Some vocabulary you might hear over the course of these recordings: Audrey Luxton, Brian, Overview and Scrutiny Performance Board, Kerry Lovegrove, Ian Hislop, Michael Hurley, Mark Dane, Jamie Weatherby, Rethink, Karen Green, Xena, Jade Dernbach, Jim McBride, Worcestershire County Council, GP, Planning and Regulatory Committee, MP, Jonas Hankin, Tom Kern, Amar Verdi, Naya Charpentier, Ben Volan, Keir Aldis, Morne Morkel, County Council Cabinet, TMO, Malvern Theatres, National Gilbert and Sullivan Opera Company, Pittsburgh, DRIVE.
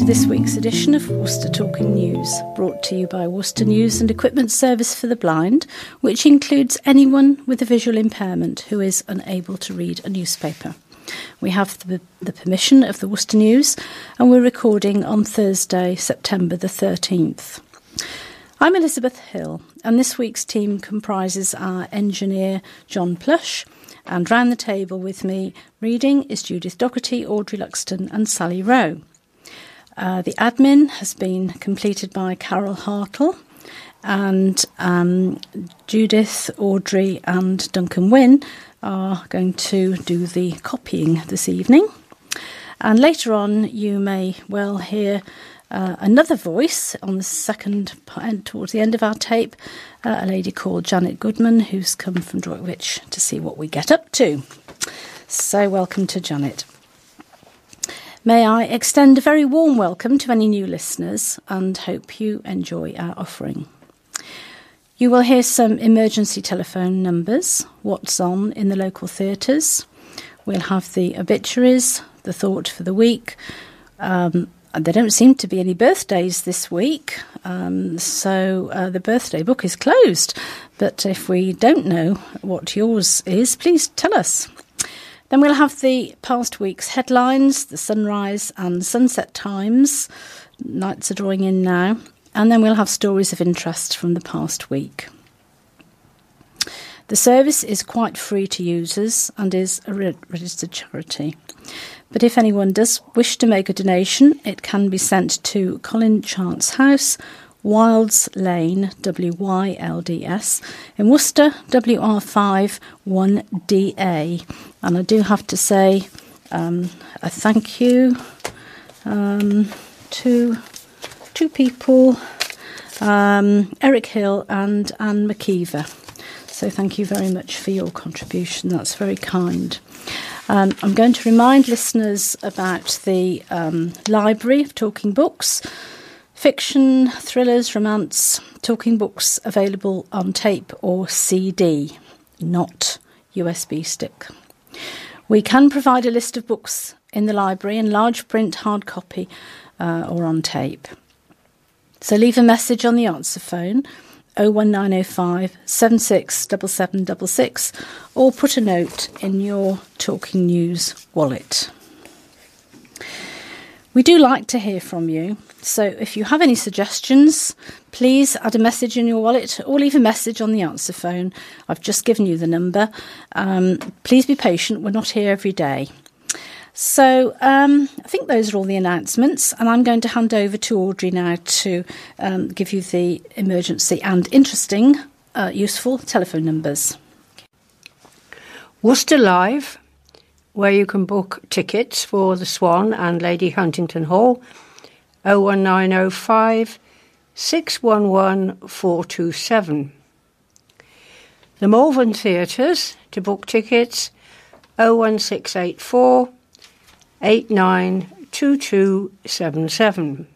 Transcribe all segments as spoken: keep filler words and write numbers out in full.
to this week's edition of Worcester Talking News, brought to you by Worcester News and Equipment Service for the Blind, which includes anyone with a visual impairment who is unable to read a newspaper. We have the, the permission of the Worcester News, and we're recording on Thursday, September the thirteenth. I'm Elizabeth Hill, and this week's team comprises our engineer, John Plush, and round the table with me reading is Judith Doherty, Audrey Luxton and Sally Rowe. Uh, the admin has been completed by Carol Hartle, and um, Judith, Audrey and Duncan Wynne are going to do the copying this evening. And later on you may well hear uh, another voice on the second part, towards the end of our tape, uh, a lady called Janet Goodman, who's come from Droitwich to see what we get up to. So welcome to Janet. May I extend a very warm welcome to any new listeners and hope you enjoy our offering. You will hear some emergency telephone numbers, what's on in the local theatres. We'll have the obituaries, the thought for the week. Um, there don't seem to be any birthdays this week, um, so uh, the birthday book is closed. But if we don't know what yours is, please tell us. Then we'll have the past week's headlines, the sunrise and sunset times. Nights are drawing in now. And then we'll have stories of interest from the past week. The service is quite free to users and is a re- registered charity. But if anyone does wish to make a donation, it can be sent to Colin Chance House, Wilds Lane, W Y L D S, in Worcester, W R five one D A. And I do have to say um, a thank you um, to... two people, um, Eric Hill and Anne McKeever. So thank you very much for your contribution. That's very kind. Um, I'm going to remind listeners about the um, library of talking books, fiction, thrillers, romance, talking books available on tape or C D, not U S B stick. We can provide a list of books in the library in large print, hard copy uh, or on tape. So leave a message on the answer phone, oh one nine oh five seven six seven seven six six, or put a note in your Talking News wallet. We do like to hear from you, so if you have any suggestions, please add a message in your wallet or leave a message on the answer phone. I've just given you the number. Um, please be patient, we're not here every day. So um, I think those are all the announcements, and I'm going to hand over to Audrey now to um, give you the emergency and interesting, uh, useful telephone numbers. Worcester Live, where you can book tickets for the Swan and Lady Huntington Hall, oh one nine oh five six one one four two seven. The Malvern Theatres, to book tickets, oh one six eight four eight nine two two seven seven.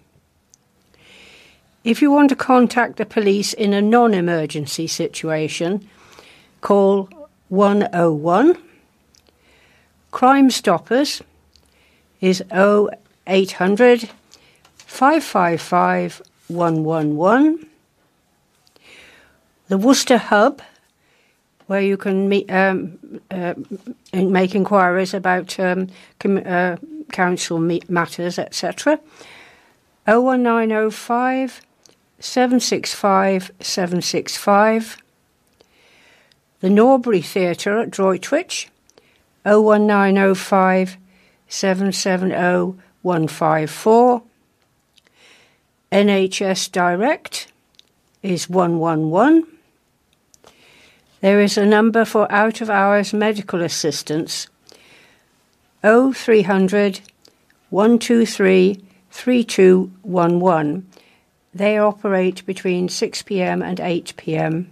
If you want to contact the police in a non-emergency situation, call one oh one. Crime Stoppers is oh eight hundred five five five one one one. The Worcester Hub, where you can meet, um, uh, make inquiries about um, com- uh, council meet matters, et cetera. oh one nine oh five seven six five seven six five. The Norbury Theatre at Droitwich, oh one nine oh five seven seven oh one five four. N H S Direct is one one one. There is a number for out-of-hours medical assistance, oh three hundred one two three three two one one. They operate between six p.m. and eight p.m.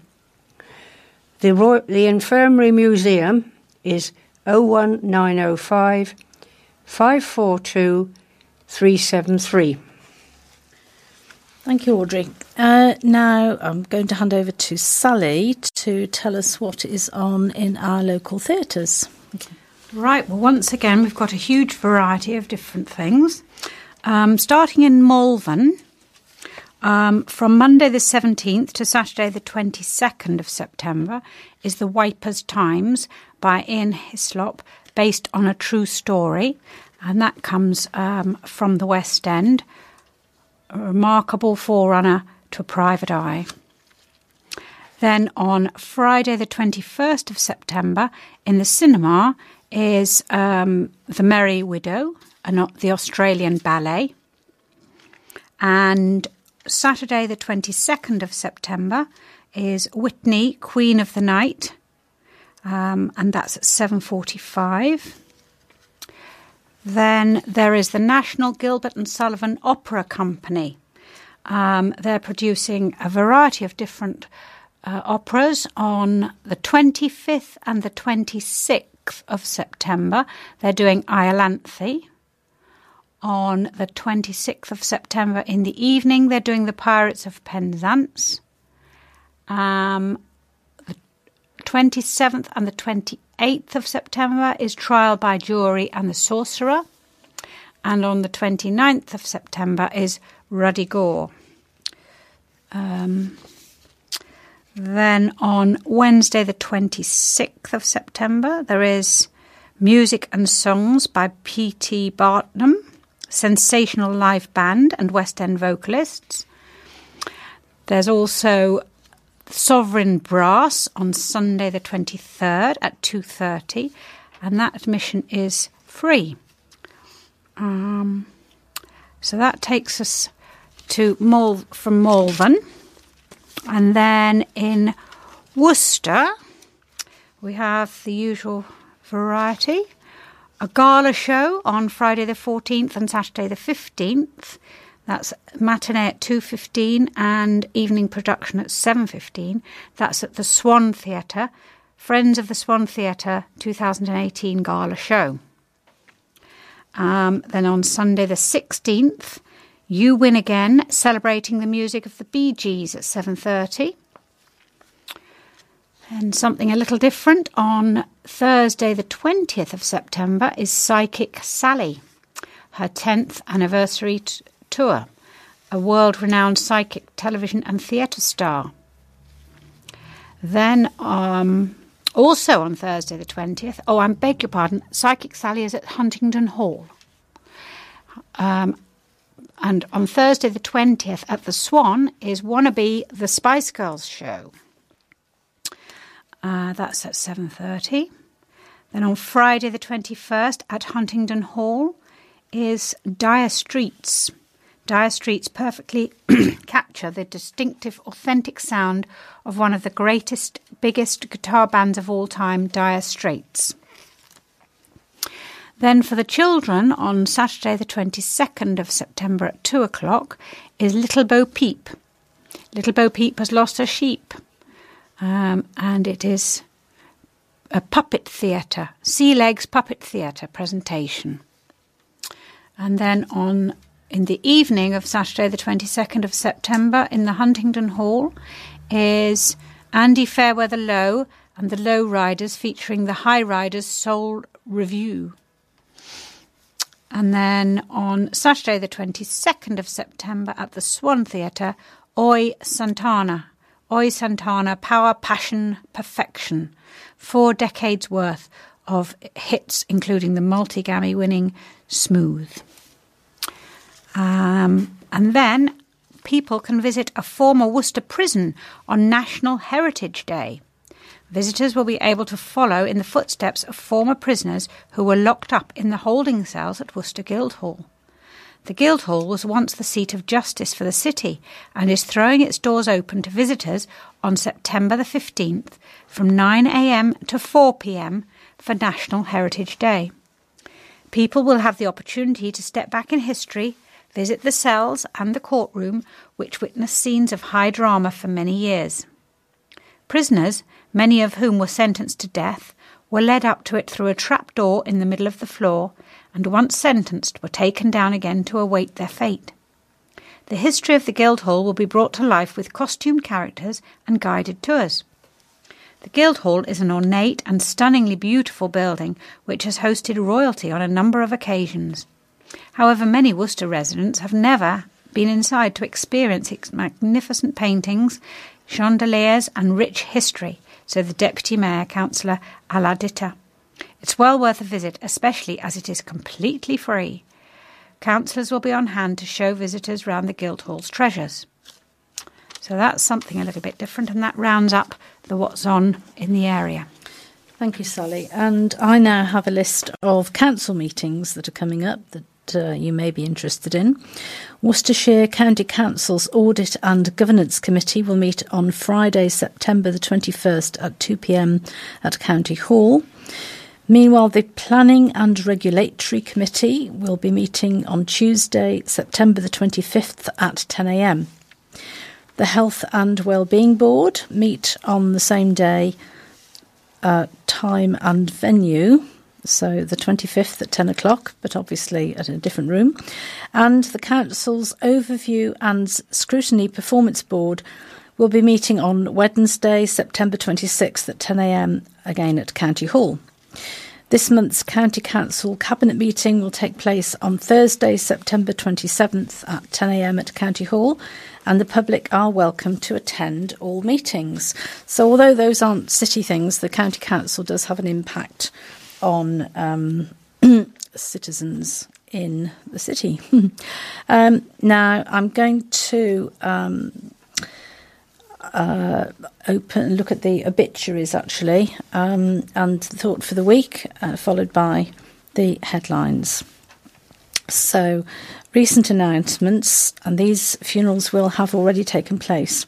The, Roy- the Infirmary Museum is oh one nine oh five five four two three seven three. Thank you, Audrey. Uh, now I'm going to hand over to Sally to tell us what is on in our local theatres. Okay. Right, well, once again, we've got a huge variety of different things. Um, starting in Malvern um, from Monday the seventeenth to Saturday the twenty-second of September is the Wipers' Times by Ian Hislop, based on a true story, and that comes um, from the West End. A remarkable forerunner to Private Eye. Then on Friday the twenty-first of September in the cinema is um, The Merry Widow, an, the Australian ballet. And Saturday the twenty-second of September is Whitney, Queen of the Night, um, and that's at seven forty-five. Then there is the National Gilbert and Sullivan Opera Company. Um, they're producing a variety of different uh, operas on the twenty-fifth and the twenty-sixth of September. They're doing Iolanthe. On the twenty-sixth of September in the evening, they're doing The Pirates of Penzance. Um, the twenty-seventh and the twenty-eighth. eighth of September is Trial by Jury and the Sorcerer. And on the twenty-ninth of September is Ruddy Gore. Um, then on Wednesday the twenty-sixth of September there is Music and Songs by P T Bartnum, sensational live band and West End vocalists. There's also Sovereign Brass on Sunday the twenty-third at two thirty, and that admission is free. Um, so that takes us to Mal- from Malvern. And then in Worcester, we have the usual variety. A gala show on Friday the fourteenth and Saturday the fifteenth. That's matinee at two fifteen and evening production at seven fifteen. That's at the Swan Theatre, Friends of the Swan Theatre twenty eighteen Gala Show. Um, then on Sunday the sixteenth, You Win Again, celebrating the music of the Bee Gees at seven thirty. And something a little different on Thursday the twentieth of September is Psychic Sally, her tenth anniversary t- tour, a world-renowned psychic, television and theatre star. Then um, also on Thursday the twentieth, oh, I beg your pardon, Psychic Sally is at Huntingdon Hall. Um, and on Thursday the twentieth at the Swan is Wannabe, the Spice Girls show. Uh, that's at seven thirty. Then on Friday the twenty-first at Huntingdon Hall is Dire Straits. Dire Straits perfectly capture the distinctive, authentic sound of one of the greatest, biggest guitar bands of all time, Dire Straits. Then for the children, on Saturday the twenty-second of September at two o'clock, is Little Bo Peep. Little Bo Peep has lost her sheep. Um, and it is a puppet theatre, Sea Legs Puppet Theatre presentation. And then on... in the evening of Saturday the twenty-second of September in the Huntingdon Hall is Andy Fairweather Low and the Low Riders featuring the High Riders Soul Review. And then on Saturday the twenty-second of September at the Swan Theatre, Oi Santana, Oi Santana, Power, Passion, Perfection. Four decades worth of hits, including the multi-Grammy winning Smooth. Um, and then people can visit a former Worcester prison on National Heritage Day. Visitors will be able to follow in the footsteps of former prisoners who were locked up in the holding cells at Worcester Guildhall. The Guildhall was once the seat of justice for the city and is throwing its doors open to visitors on September the fifteenth from nine a.m. to four p.m. for National Heritage Day. People will have the opportunity to step back in history, visit the cells and the courtroom, which witnessed scenes of high drama for many years. Prisoners, many of whom were sentenced to death, were led up to it through a trapdoor in the middle of the floor, and once sentenced were taken down again to await their fate. The history of the Guildhall will be brought to life with costumed characters and guided tours. The Guildhall is an ornate and stunningly beautiful building which has hosted royalty on a number of occasions. However, many Worcester residents have never been inside to experience its magnificent paintings, chandeliers and rich history, said the Deputy Mayor, Councillor Aladita. It's well worth a visit, especially as it is completely free. Councillors will be on hand to show visitors round the Guildhall's treasures. So that's something a little bit different, and that rounds up the what's on in the area. Thank you, Sally. And I now have a list of council meetings that are coming up that Uh, you may be interested in. Worcestershire County Council's Audit and Governance Committee will meet on Friday, September the twenty-first at two p m at County Hall. Meanwhile, the Planning and Regulatory Committee will be meeting on Tuesday, September the twenty-fifth at ten a m. The Health and Wellbeing Board meet on the same day, uh, time and venue. So the twenty-fifth at ten o'clock, but obviously at a different room. And the Council's Overview and Scrutiny Performance Board will be meeting on Wednesday, September twenty-sixth at ten a m, again at County Hall. This month's County Council Cabinet meeting will take place on Thursday, September twenty-seventh at ten a m at County Hall, and the public are welcome to attend all meetings. So although those aren't city things, the County Council does have an impact on um, citizens in the city. um, now, I'm going to um, uh, open look at the obituaries, actually, um, and thought for the week, uh, followed by the headlines. So, recent announcements, and these funerals will have already taken place.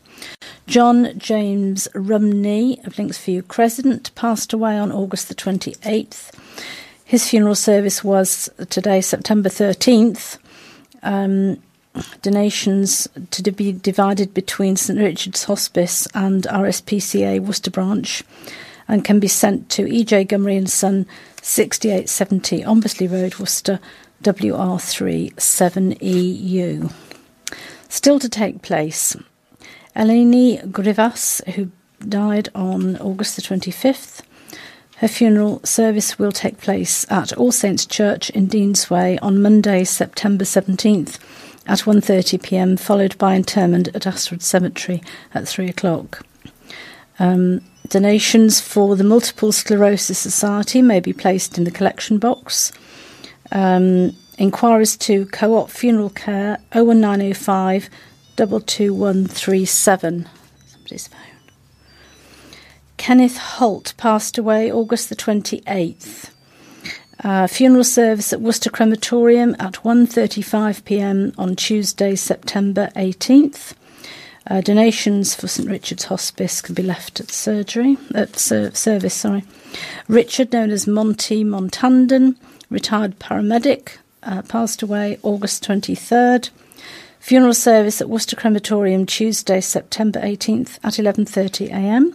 John James Rumney of Linksview Crescent passed away on August the twenty-eighth. His funeral service was today, September thirteenth. Um, donations to be divided between St Richard's Hospice and R S P C A Worcester Branch, and can be sent to E J Gummery and Son, sixty-eight seventy Ombersley Road, Worcester, W R three seven E U. Still to take place, Eleni Grivas, who died on August the twenty-fifth. Her funeral service will take place at All Saints Church in Deansway on Monday, September seventeenth at one thirty p m, followed by interment at Ashford Cemetery at three o'clock. Um, donations for the Multiple Sclerosis Society may be placed in the collection box. Um, inquiries to Co-op Funeral Care oh one nine oh five double two one three seven. Somebody's phone. Kenneth Holt passed away August the twenty-eighth. Uh, funeral service at Worcester Crematorium at one thirty-five p m on Tuesday, September eighteenth. Uh, donations for St Richard's Hospice can be left at surgery at ser- service. Sorry, Richard, known as Monty Montandon, retired paramedic, uh, passed away August twenty-third. Funeral service at Worcester Crematorium Tuesday, September eighteenth at eleven thirty a m.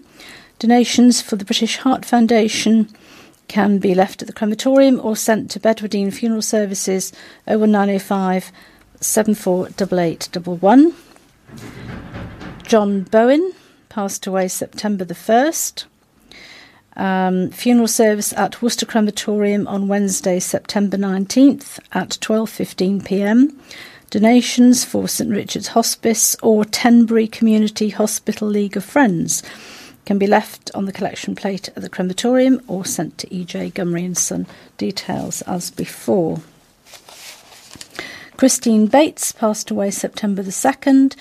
Donations for the British Heart Foundation can be left at the crematorium or sent to Bedwardine Funeral Services oh one nine oh five seven four eight eight one one. John Bowen passed away September the first. Um, funeral service at Worcester Crematorium on Wednesday, September nineteenth at twelve fifteen p m. Donations for St Richard's Hospice or Tenbury Community Hospital League of Friends can be left on the collection plate at the crematorium or sent to E J Gummery and Son. Details as before. Christine Bates passed away September the second.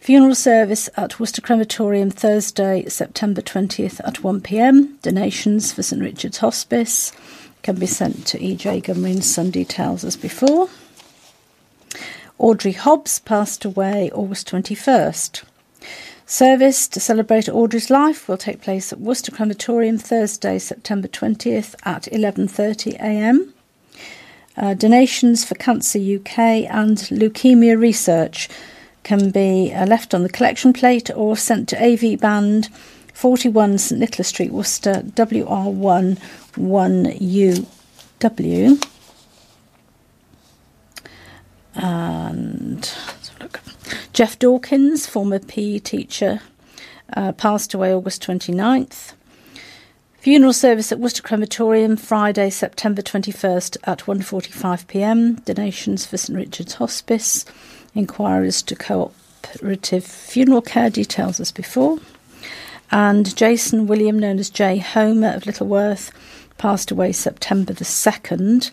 Funeral service at Worcester Crematorium Thursday, September twentieth at one p m. Donations for St Richard's Hospice can be sent to E J Gummery and Son. Details as before. Audrey Hobbs passed away August twenty-first. Service to celebrate Audrey's life will take place at Worcester Crematorium Thursday, September twentieth at eleven thirty a m. Uh, donations for Cancer U K and Leukaemia Research can be uh, left on the collection plate or sent to A V Band, forty-one St Nicholas Street, Worcester, W R one one U W. And look. Jeff Dawkins, former P E teacher, uh, passed away August twenty-ninth. Funeral service at Worcester Crematorium, Friday, September twenty-first at one forty-five p m. Donations for St Richard's Hospice. Inquiries to cooperative funeral care, details as before. And Jason William, known as J. Homer of Littleworth, passed away September the second.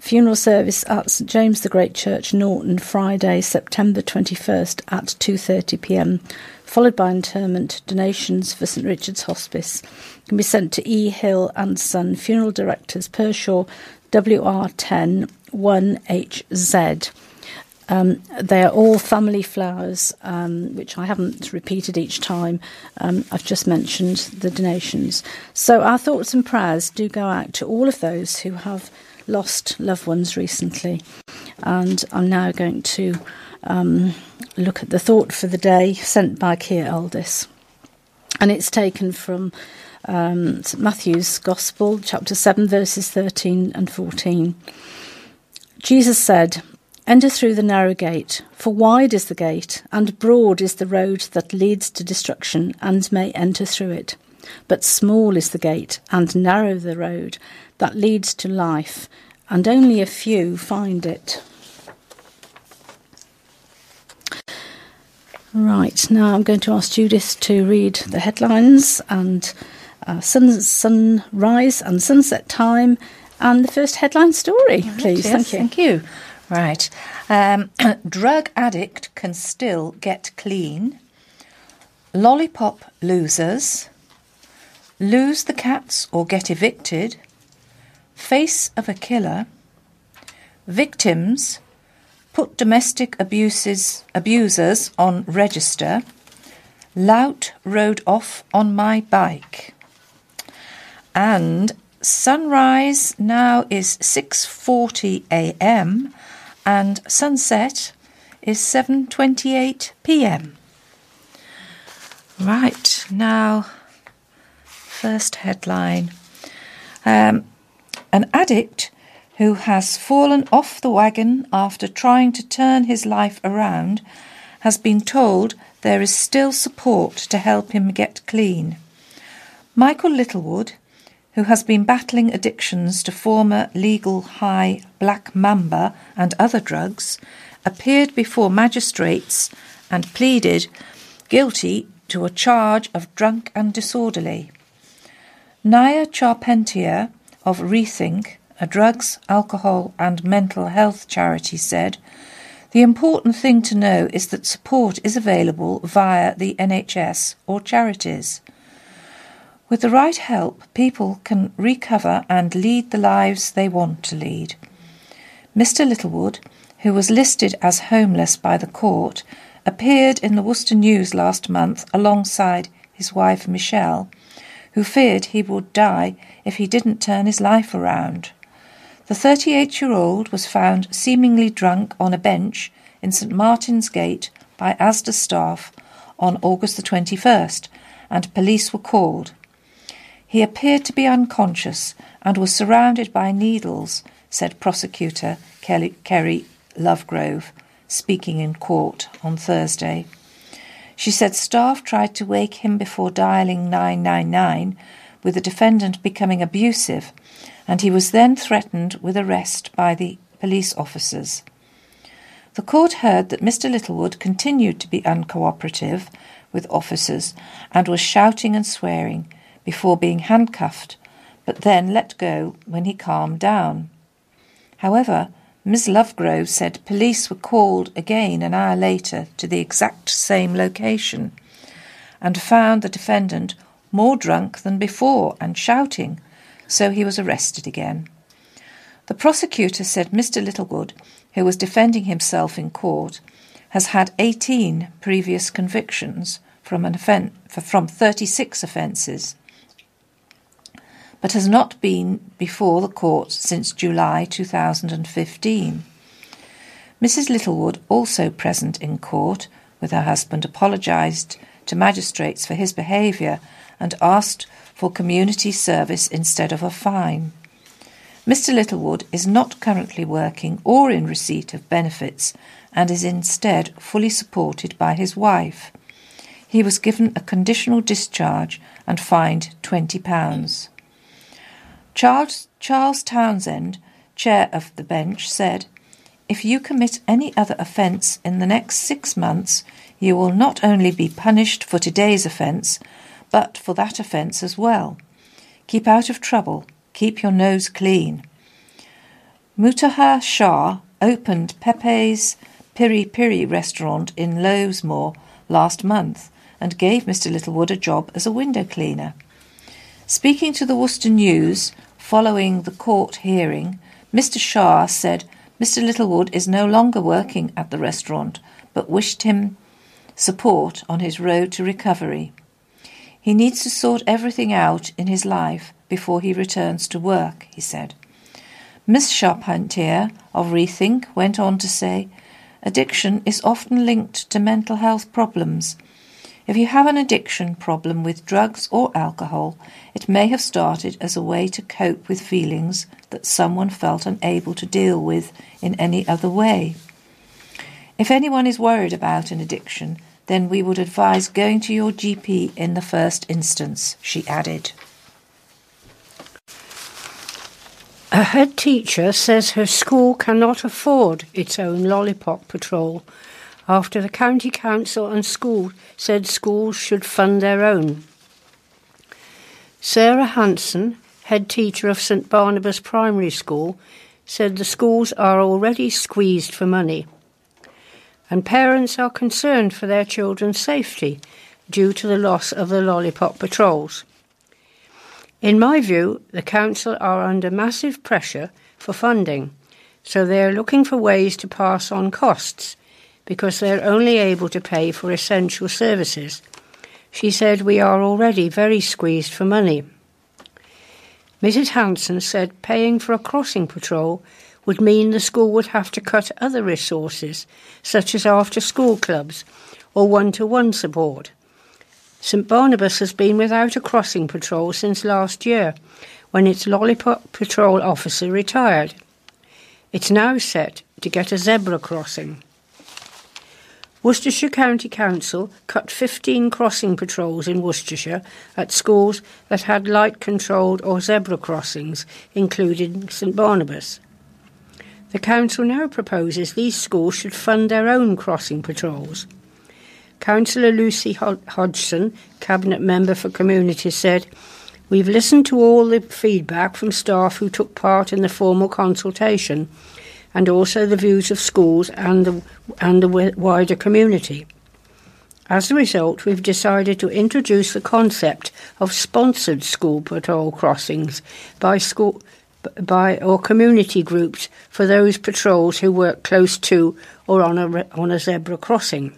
Funeral service at St James the Great Church, Norton, Friday, September twenty-first at two thirty p m, followed by interment. Donations for St Richard's Hospice can be sent to E. Hill and Son, Funeral Directors, Pershaw, W R ten one H Z. Um, they are all family flowers, um, which I haven't repeated each time. Um, I've just mentioned the donations. So our thoughts and prayers do go out to all of those who have lost loved ones recently. And I'm now going to um, look at the thought for the day sent by Keir Aldis. And it's taken from um, Saint Matthew's Gospel, chapter seven, verses thirteen and fourteen. Jesus said, "Enter through the narrow gate, for wide is the gate, and broad is the road that leads to destruction, and may enter through it. But small is the gate, and narrow the road that leads to life, and only a few find it." Right, now I'm going to ask Judith to read the headlines and uh, sun, sunrise and sunset time, and the first headline story, right, please. Yes, thank you. Thank you. Right. Um, drug addict can still get clean. Lollipop losers. Lose the cats or get evicted. Face of a killer. Victims. Put domestic abuses, abusers on register. Lout rode off on my bike. And sunrise now is six forty a m and sunset is seven twenty-eight p m Right, now, first headline. Um, an addict who has fallen off the wagon after trying to turn his life around has been told there is still support to help him get clean. Michael Littlewood, who has been battling addictions to former legal high black mamba and other drugs, appeared before magistrates and pleaded guilty to a charge of drunk and disorderly. Naya Charpentier of Rethink, a drugs, alcohol and mental health charity, said, "The important thing to know is that support is available via the N H S or charities. With the right help, people can recover and lead the lives they want to lead." Mister Littlewood, who was listed as homeless by the court, appeared in the Worcester News last month alongside his wife Michelle, who feared he would die if he didn't turn his life around. The thirty-eight-year-old was found seemingly drunk on a bench in St Martin's Gate by ASDA staff on August the twenty-first, and police were called. He appeared to be unconscious and was surrounded by needles, said prosecutor Kelly, Kerry Lovegrove, speaking in court on Thursday. She said staff tried to wake him before dialing nine nine nine, with the defendant becoming abusive, and he was then threatened with arrest by the police officers. The court heard that Mister Littlewood continued to be uncooperative with officers and was shouting and swearing before being handcuffed, but then let go when he calmed down. However, Miz Lovegrove said police were called again an hour later to the exact same location and found the defendant more drunk than before and shouting, so he was arrested again. The prosecutor said Mister Littlewood, who was defending himself in court, has had eighteen previous convictions from an offen- from thirty-six offences, but has not been before the court since July two thousand fifteen. Missus Littlewood, also present in court with her husband, apologised to magistrates for his behaviour and asked for community service instead of a fine. Mister Littlewood is not currently working or in receipt of benefits and is instead fully supported by his wife. He was given a conditional discharge and fined twenty pounds. Charles, Charles Townsend, chair of the bench, said, "If you commit any other offence in the next six months, you will not only be punished for today's offence, but for that offence as well. Keep out of trouble. Keep your nose clean." Mutaha Shah opened Pepe's Piri Piri restaurant in Lowesmore last month and gave Mister Littlewood a job as a window cleaner. Speaking to the Worcester News following the court hearing, Mister Shah said Mister Littlewood is no longer working at the restaurant, but wished him support on his road to recovery. He needs to sort everything out in his life before he returns to work, he said. Miss Charpentier of Rethink went on to say, "Addiction is often linked to mental health problems. If you have an addiction problem with drugs or alcohol, it may have started as a way to cope with feelings that someone felt unable to deal with in any other way. If anyone is worried about an addiction, then we would advise going to your G P in the first instance," she added. A head teacher says her school cannot afford its own lollipop patrol after the county council and school said schools should fund their own. Sarah Hanson, head teacher of St Barnabas Primary School, said the schools are already squeezed for money and parents are concerned for their children's safety due to the loss of the lollipop patrols. "In my view, the council are under massive pressure for funding, so they are looking for ways to pass on costs because they are only able to pay for essential services," she said. "We are already very squeezed for money." Mrs Hanson said paying for a crossing patrol would mean the school would have to cut other resources, such as after-school clubs or one-to-one support. St Barnabas has been without a crossing patrol since last year, when its lollipop patrol officer retired. It's now set to get a zebra crossing. Worcestershire County Council cut fifteen crossing patrols in Worcestershire at schools that had light-controlled or zebra crossings, including St Barnabas. The council now proposes these schools should fund their own crossing patrols. Councillor Lucy Hodgson, Cabinet Member for Communities, said, "We've listened to all the feedback from staff who took part in the formal consultation and also the views of schools and the, and the wider community. As a result, we've decided to introduce the concept of sponsored school patrol crossings by school, by or community groups for those patrols who work close to or on a, on a zebra crossing.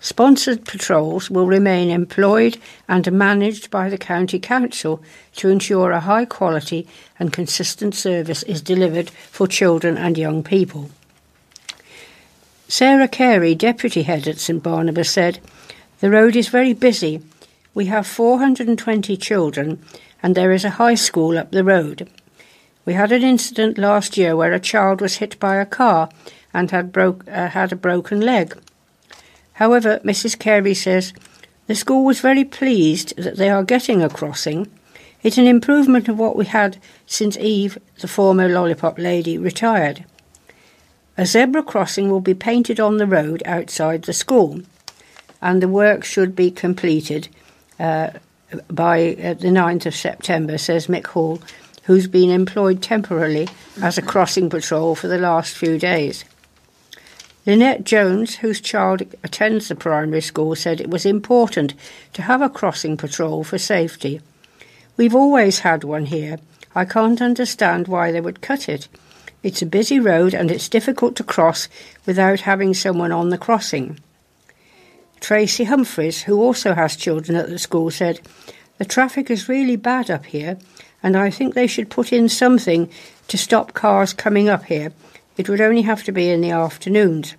Sponsored patrols will remain employed and managed by the County Council to ensure a high quality and consistent service is delivered for children and young people." Sarah Carey, Deputy Head at St Barnabas, said, "The road is very busy. We have four hundred twenty children and there is a high school up the road. We had an incident last year where a child was hit by a car and had, broke, uh, had a broken leg. However," Mrs Carey says, "the school was very pleased that they are getting a crossing. It's an improvement of what we had since Eve, the former lollipop lady, retired. A zebra crossing will be painted on the road outside the school, and the work should be completed uh, by uh, the ninth of September, says Mick Hall, who's been employed temporarily as a crossing patrol for the last few days. Lynette Jones, whose child attends the primary school, said it was important to have a crossing patrol for safety. "We've always had one here. I can't understand why they would cut it. It's a busy road and it's difficult to cross without having someone on the crossing." Tracy Humphreys, who also has children at the school, said, "The traffic is really bad up here and I think they should put in something to stop cars coming up here. It would only have to be in the afternoons."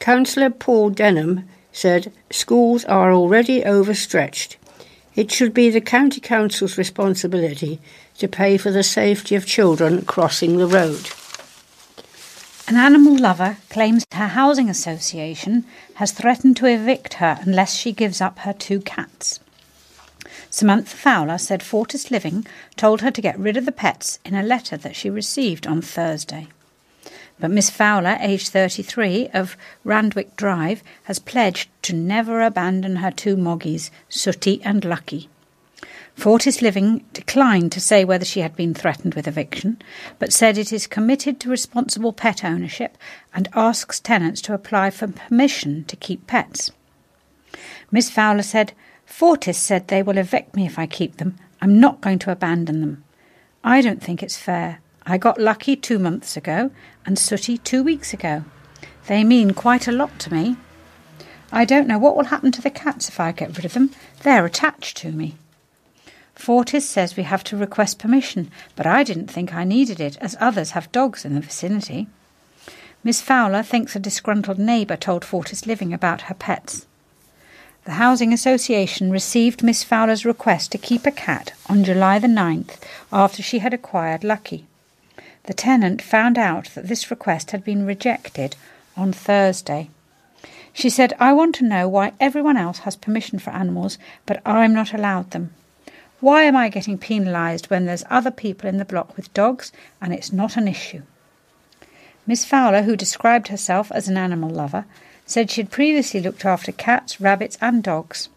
Councillor Paul Denham said, "Schools are already overstretched. It should be the County Council's responsibility to pay for the safety of children crossing the road." An animal lover claims her housing association has threatened to evict her unless she gives up her two cats. Samantha Fowler said Fortis Living told her to get rid of the pets in a letter that she received on Thursday. But Miss Fowler, aged thirty-three, of Randwick Drive, has pledged to never abandon her two moggies, Sooty and Lucky. Fortis Living declined to say whether she had been threatened with eviction, but said it is committed to responsible pet ownership and asks tenants to apply for permission to keep pets. Miss Fowler said, Fortis said they will evict me if I keep them. I'm not going to abandon them. I don't think it's fair. I got Lucky two months ago and Sooty two weeks ago. They mean quite a lot to me. I don't know what will happen to the cats if I get rid of them. They're attached to me. Fortis says we have to request permission, but I didn't think I needed it, as others have dogs in the vicinity. Miss Fowler thinks a disgruntled neighbour told Fortis Living about her pets. The Housing Association received Miss Fowler's request to keep a cat on July the ninth after she had acquired Lucky. The tenant found out that this request had been rejected on Thursday. She said, I want to know why everyone else has permission for animals, but I'm not allowed them. Why am I getting penalised when there's other people in the block with dogs and it's not an issue? Miss Fowler, who described herself as an animal lover, said she had previously looked after cats, rabbits and dogs.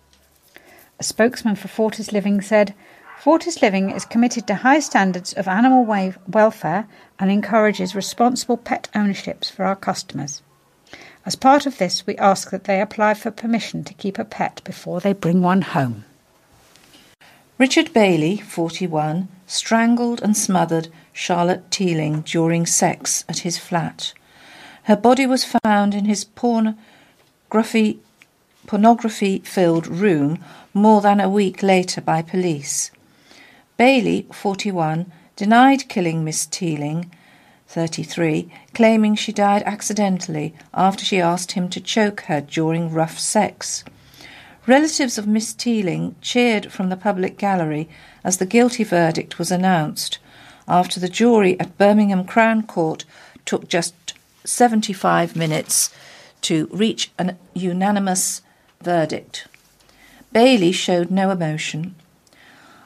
A spokesman for Fortis Living said, Fortis Living is committed to high standards of animal wa- welfare and encourages responsible pet ownerships for our customers. As part of this, we ask that they apply for permission to keep a pet before they bring one home. Richard Bailey, forty-one, strangled and smothered Charlotte Teeling during sex at his flat. Her body was found in his pornography, pornography-filled room more than a week later by police. Bailey, forty-one, denied killing Miss Teeling, thirty-three, claiming she died accidentally after she asked him to choke her during rough sex. Relatives of Miss Teeling cheered from the public gallery as the guilty verdict was announced, after the jury at Birmingham Crown Court took just seventy-five minutes to reach an unanimous verdict. Bailey showed no emotion.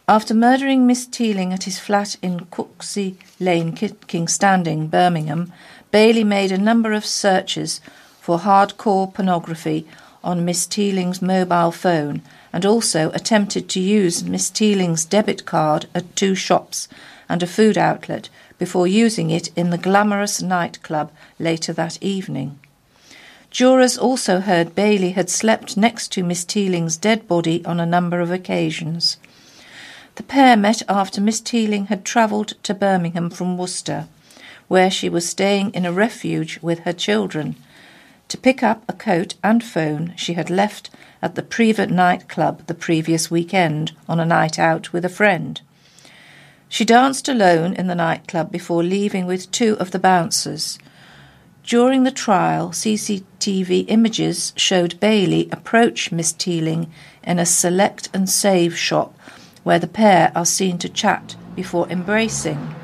After murdering Miss Teeling at his flat in Cooksey Lane, Kingstanding, Birmingham, Bailey made a number of searches for hardcore pornography on Miss Teeling's mobile phone, and also attempted to use Miss Teeling's debit card at two shops and a food outlet before using it in the glamorous nightclub later that evening. Jurors also heard Bailey had slept next to Miss Teeling's dead body on a number of occasions. The pair met after Miss Teeling had travelled to Birmingham from Worcester, where she was staying in a refuge with her children, to pick up a coat and phone she had left at the Privet nightclub the previous weekend on a night out with a friend. She danced alone in the nightclub before leaving with two of the bouncers. During the trial, C C T V images showed Bailey approach Miss Teeling in a select and save shop where the pair are seen to chat before embracing.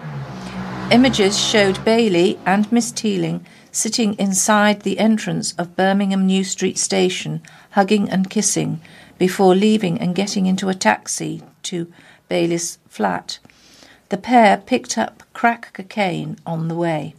Images showed Bailey and Miss Teeling sitting inside the entrance of Birmingham New Street Station, hugging and kissing, before leaving and getting into a taxi to Bailey's flat. The pair picked up crack cocaine on the way.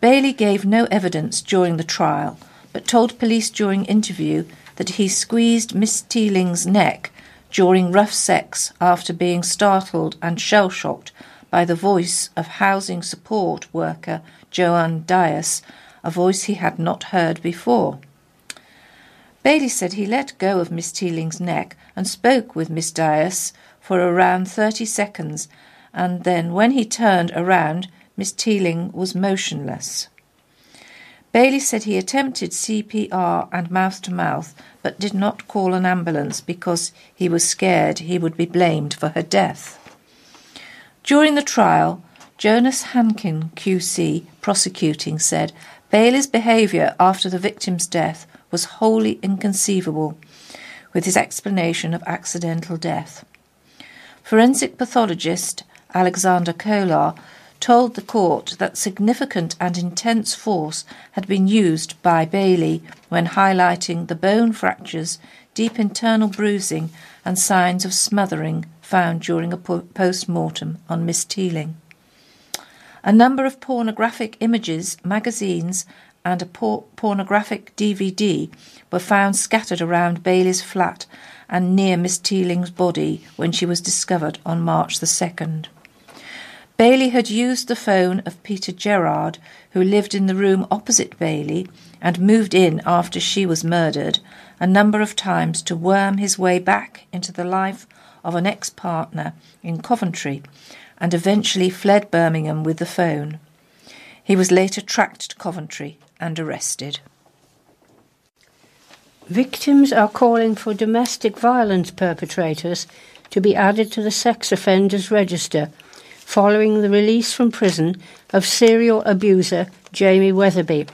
Bailey gave no evidence during the trial, but told police during interview that he squeezed Miss Teeling's neck during rough sex after being startled and shell-shocked by the voice of housing support worker Joanne Dias, a voice he had not heard before. Bailey said he let go of Miss Teeling's neck and spoke with Miss Dias for around thirty seconds, and then when he turned around, Miss Teeling was motionless. Bailey said he attempted C P R and mouth-to-mouth, but did not call an ambulance because he was scared he would be blamed for her death. During the trial, Jonas Hankin, Q C, prosecuting, said Bailey's behaviour after the victim's death was wholly inconceivable, with his explanation of accidental death. Forensic pathologist Alexander Kolar told the court that significant and intense force had been used by Bailey when highlighting the bone fractures, deep internal bruising and signs of smothering found during a post-mortem on Miss Teeling. A number of pornographic images, magazines and a por- pornographic D V D were found scattered around Bailey's flat and near Miss Teeling's body when she was discovered on March the second. Bailey had used the phone of Peter Gerard, who lived in the room opposite Bailey and moved in after she was murdered, a number of times to worm his way back into the life of an ex-partner in Coventry and eventually fled Birmingham with the phone. He was later tracked to Coventry and arrested. Victims are calling for domestic violence perpetrators to be added to the sex offenders register following the release from prison of serial abuser Jamie Weatherby.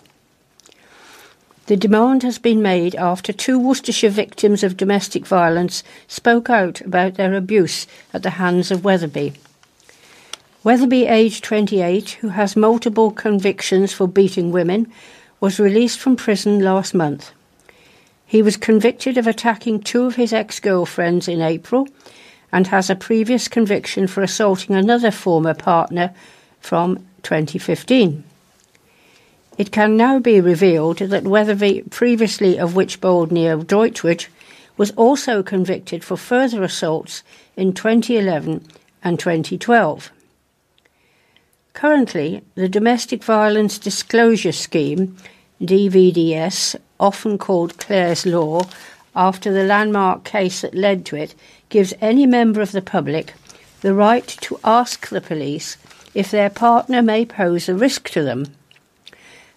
The demand has been made after two Worcestershire victims of domestic violence spoke out about their abuse at the hands of Weatherby. Weatherby, aged twenty-eight, who has multiple convictions for beating women, was released from prison last month. He was convicted of attacking two of his ex-girlfriends in April and has a previous conviction for assaulting another former partner from twenty fifteen. It can now be revealed that Weatherby, previously of Witchbold near Droitwich, was also convicted for further assaults in twenty eleven and twenty twelve. Currently, the Domestic Violence Disclosure Scheme, D V D S, often called Clare's Law, after the landmark case that led to it, gives any member of the public the right to ask the police if their partner may pose a risk to them.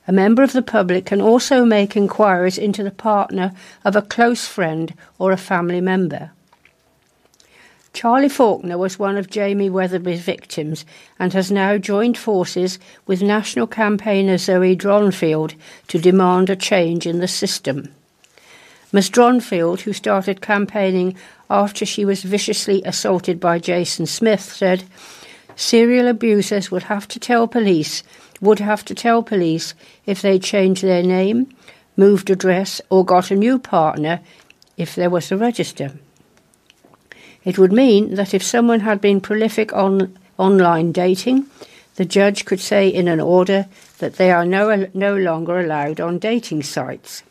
A member of the public can also make inquiries into the partner of a close friend or a family member. Charlie Faulkner was one of Jamie Weatherby's victims and has now joined forces with national campaigner Zoe Dronfield to demand a change in the system. Miss Dronfield, who started campaigning after she was viciously assaulted by Jason Smith, said, "Serial abusers would have to tell police, would have to tell police if they changed their name, moved address or got a new partner if there was a register. It would mean that if someone had been prolific on online dating, the judge could say in an order that they are no, no longer allowed on dating sites.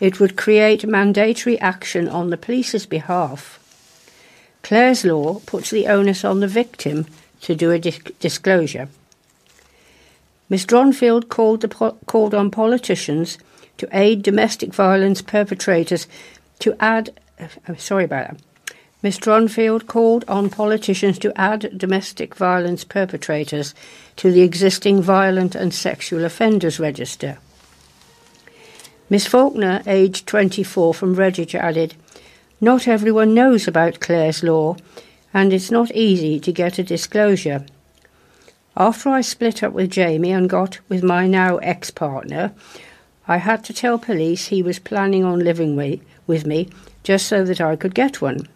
It would create mandatory action on the police's behalf. Clare's Law puts the onus on the victim to do a dis- disclosure. Miss Dronfield called, the po- called on politicians to aid domestic violence perpetrators to add... I'm sorry about that. Miss Dronfield called on politicians to add domestic violence perpetrators to the existing violent and sexual offenders register. Miss Faulkner, aged twenty-four, from Redditch, added, "Not everyone knows about Clare's Law, and it's not easy to get a disclosure. After I split up with Jamie and got with my now ex-partner, I had to tell police he was planning on living with me just so that I could get one.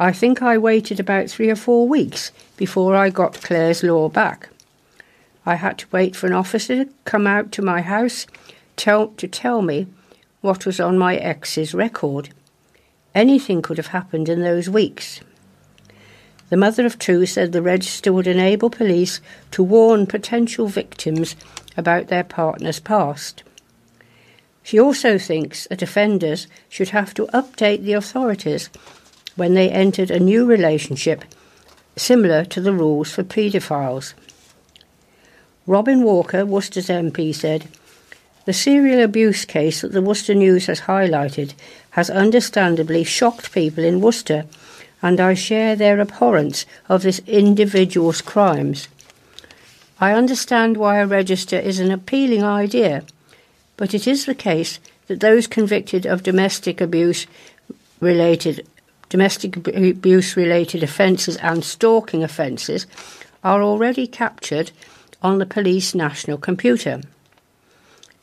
I think I waited about three or four weeks before I got Clare's Law back. I had to wait for an officer to come out to my house tell, to tell me what was on my ex's record. Anything could have happened in those weeks." The mother of two said the register would enable police to warn potential victims about their partner's past. She also thinks that offenders should have to update the authorities when they entered a new relationship, similar to the rules for paedophiles. Robin Walker, Worcester's M P, said, "The serial abuse case that the Worcester News has highlighted has understandably shocked people in Worcester, and I share their abhorrence of this individual's crimes. I understand why a register is an appealing idea, but it is the case that those convicted of domestic abuse-related Domestic abuse-related offences and stalking offences are already captured on the police national computer.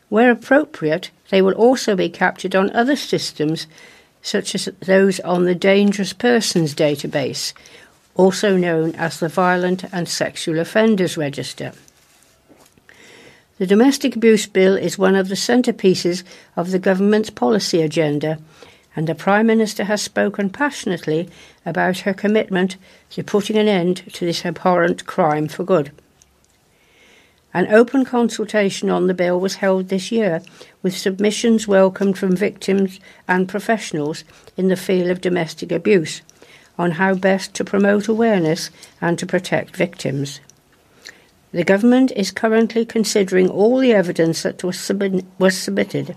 Where appropriate, they will also be captured on other systems, such as those on the Dangerous Persons Database, also known as the Violent and Sexual Offenders Register. The Domestic Abuse Bill is one of the centrepieces of the government's policy agenda, and the Prime Minister has spoken passionately about her commitment to putting an end to this abhorrent crime for good. An open consultation on the bill was held this year, with submissions welcomed from victims and professionals in the field of domestic abuse on how best to promote awareness and to protect victims. The government is currently considering all the evidence that was, sub- was submitted,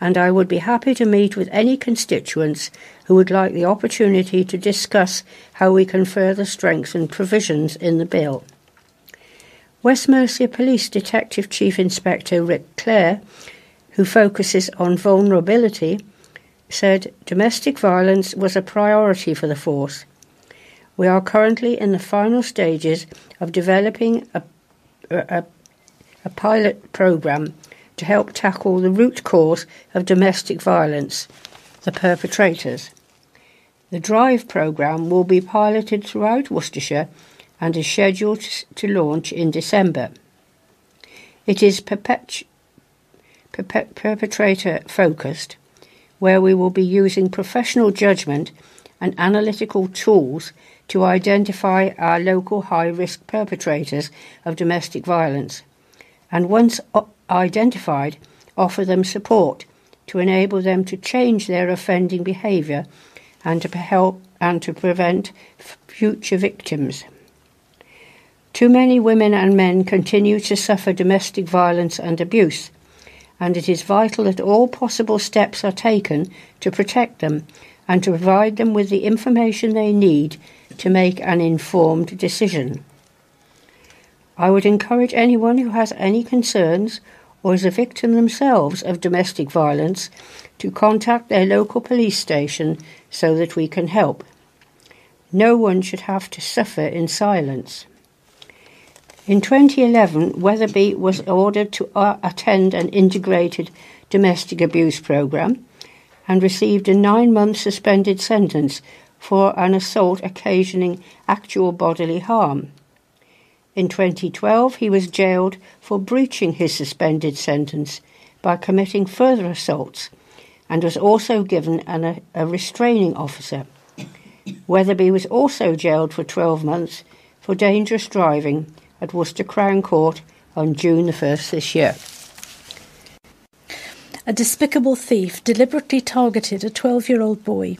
and I would be happy to meet with any constituents who would like the opportunity to discuss how we can further strengthen provisions in the bill. West Mercia Police Detective Chief Inspector Rick Clare, who focuses on vulnerability, said domestic violence was a priority for the force. We are currently in the final stages of developing a A, a pilot programme to help tackle the root cause of domestic violence, the perpetrators. The DRIVE programme will be piloted throughout Worcestershire and is scheduled to launch in December. It is perpetu- perpet- perpetrator focused, where we will be using professional judgment and analytical tools to identify our local high-risk perpetrators of domestic violence, and once identified, offer them support to enable them to change their offending behaviour and to help and to prevent future victims. Too many women and men continue to suffer domestic violence and abuse, and it is vital that all possible steps are taken to protect them and to provide them with the information they need to make an informed decision. I would encourage anyone who has any concerns or is a victim themselves of domestic violence to contact their local police station so that we can help. No one should have to suffer in silence. In twenty eleven, Wetherby was ordered to attend an integrated domestic abuse programme and received a nine-month suspended sentence for an assault occasioning actual bodily harm. In twenty twelve, he was jailed for breaching his suspended sentence by committing further assaults and was also given an, a restraining officer. Wetherby was also jailed for twelve months for dangerous driving at Worcester Crown Court on June the first this year. A despicable thief deliberately targeted a twelve-year-old boy,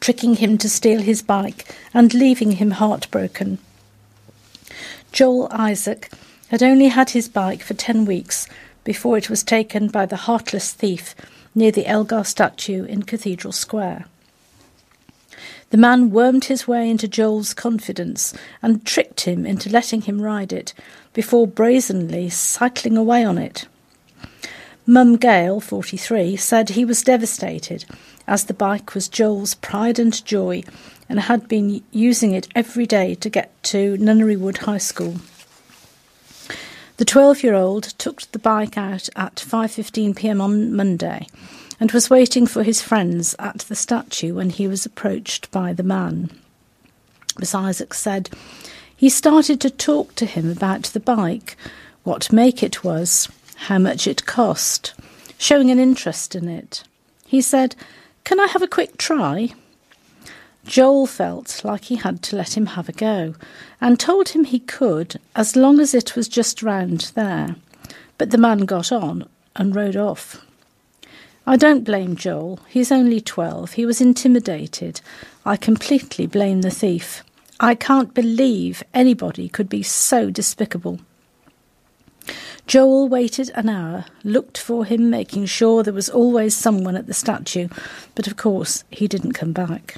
tricking him to steal his bike and leaving him heartbroken. Joel Isaac had only had his bike for ten weeks before it was taken by the heartless thief near the Elgar statue in Cathedral Square. The man wormed his way into Joel's confidence and tricked him into letting him ride it before brazenly cycling away on it. Mum Gail, forty-three, said he was devastated as the bike was Joel's pride and joy and had been using it every day to get to Nunnery Wood High School. The twelve-year-old took the bike out at five fifteen p.m. on Monday and was waiting for his friends at the statue when he was approached by the man. Miss Isaac said he started to talk to him about the bike, what make it was, how much it cost, showing an interest in it. He said, "Can I have a quick try?" Joel felt like he had to let him have a go and told him he could as long as it was just round there. But the man got on and rode off. I don't blame Joel. He's only twelve. He was intimidated. I completely blame the thief. I can't believe anybody could be so despicable. Joel waited an hour, looked for him, making sure there was always someone at the statue, but of course he didn't come back.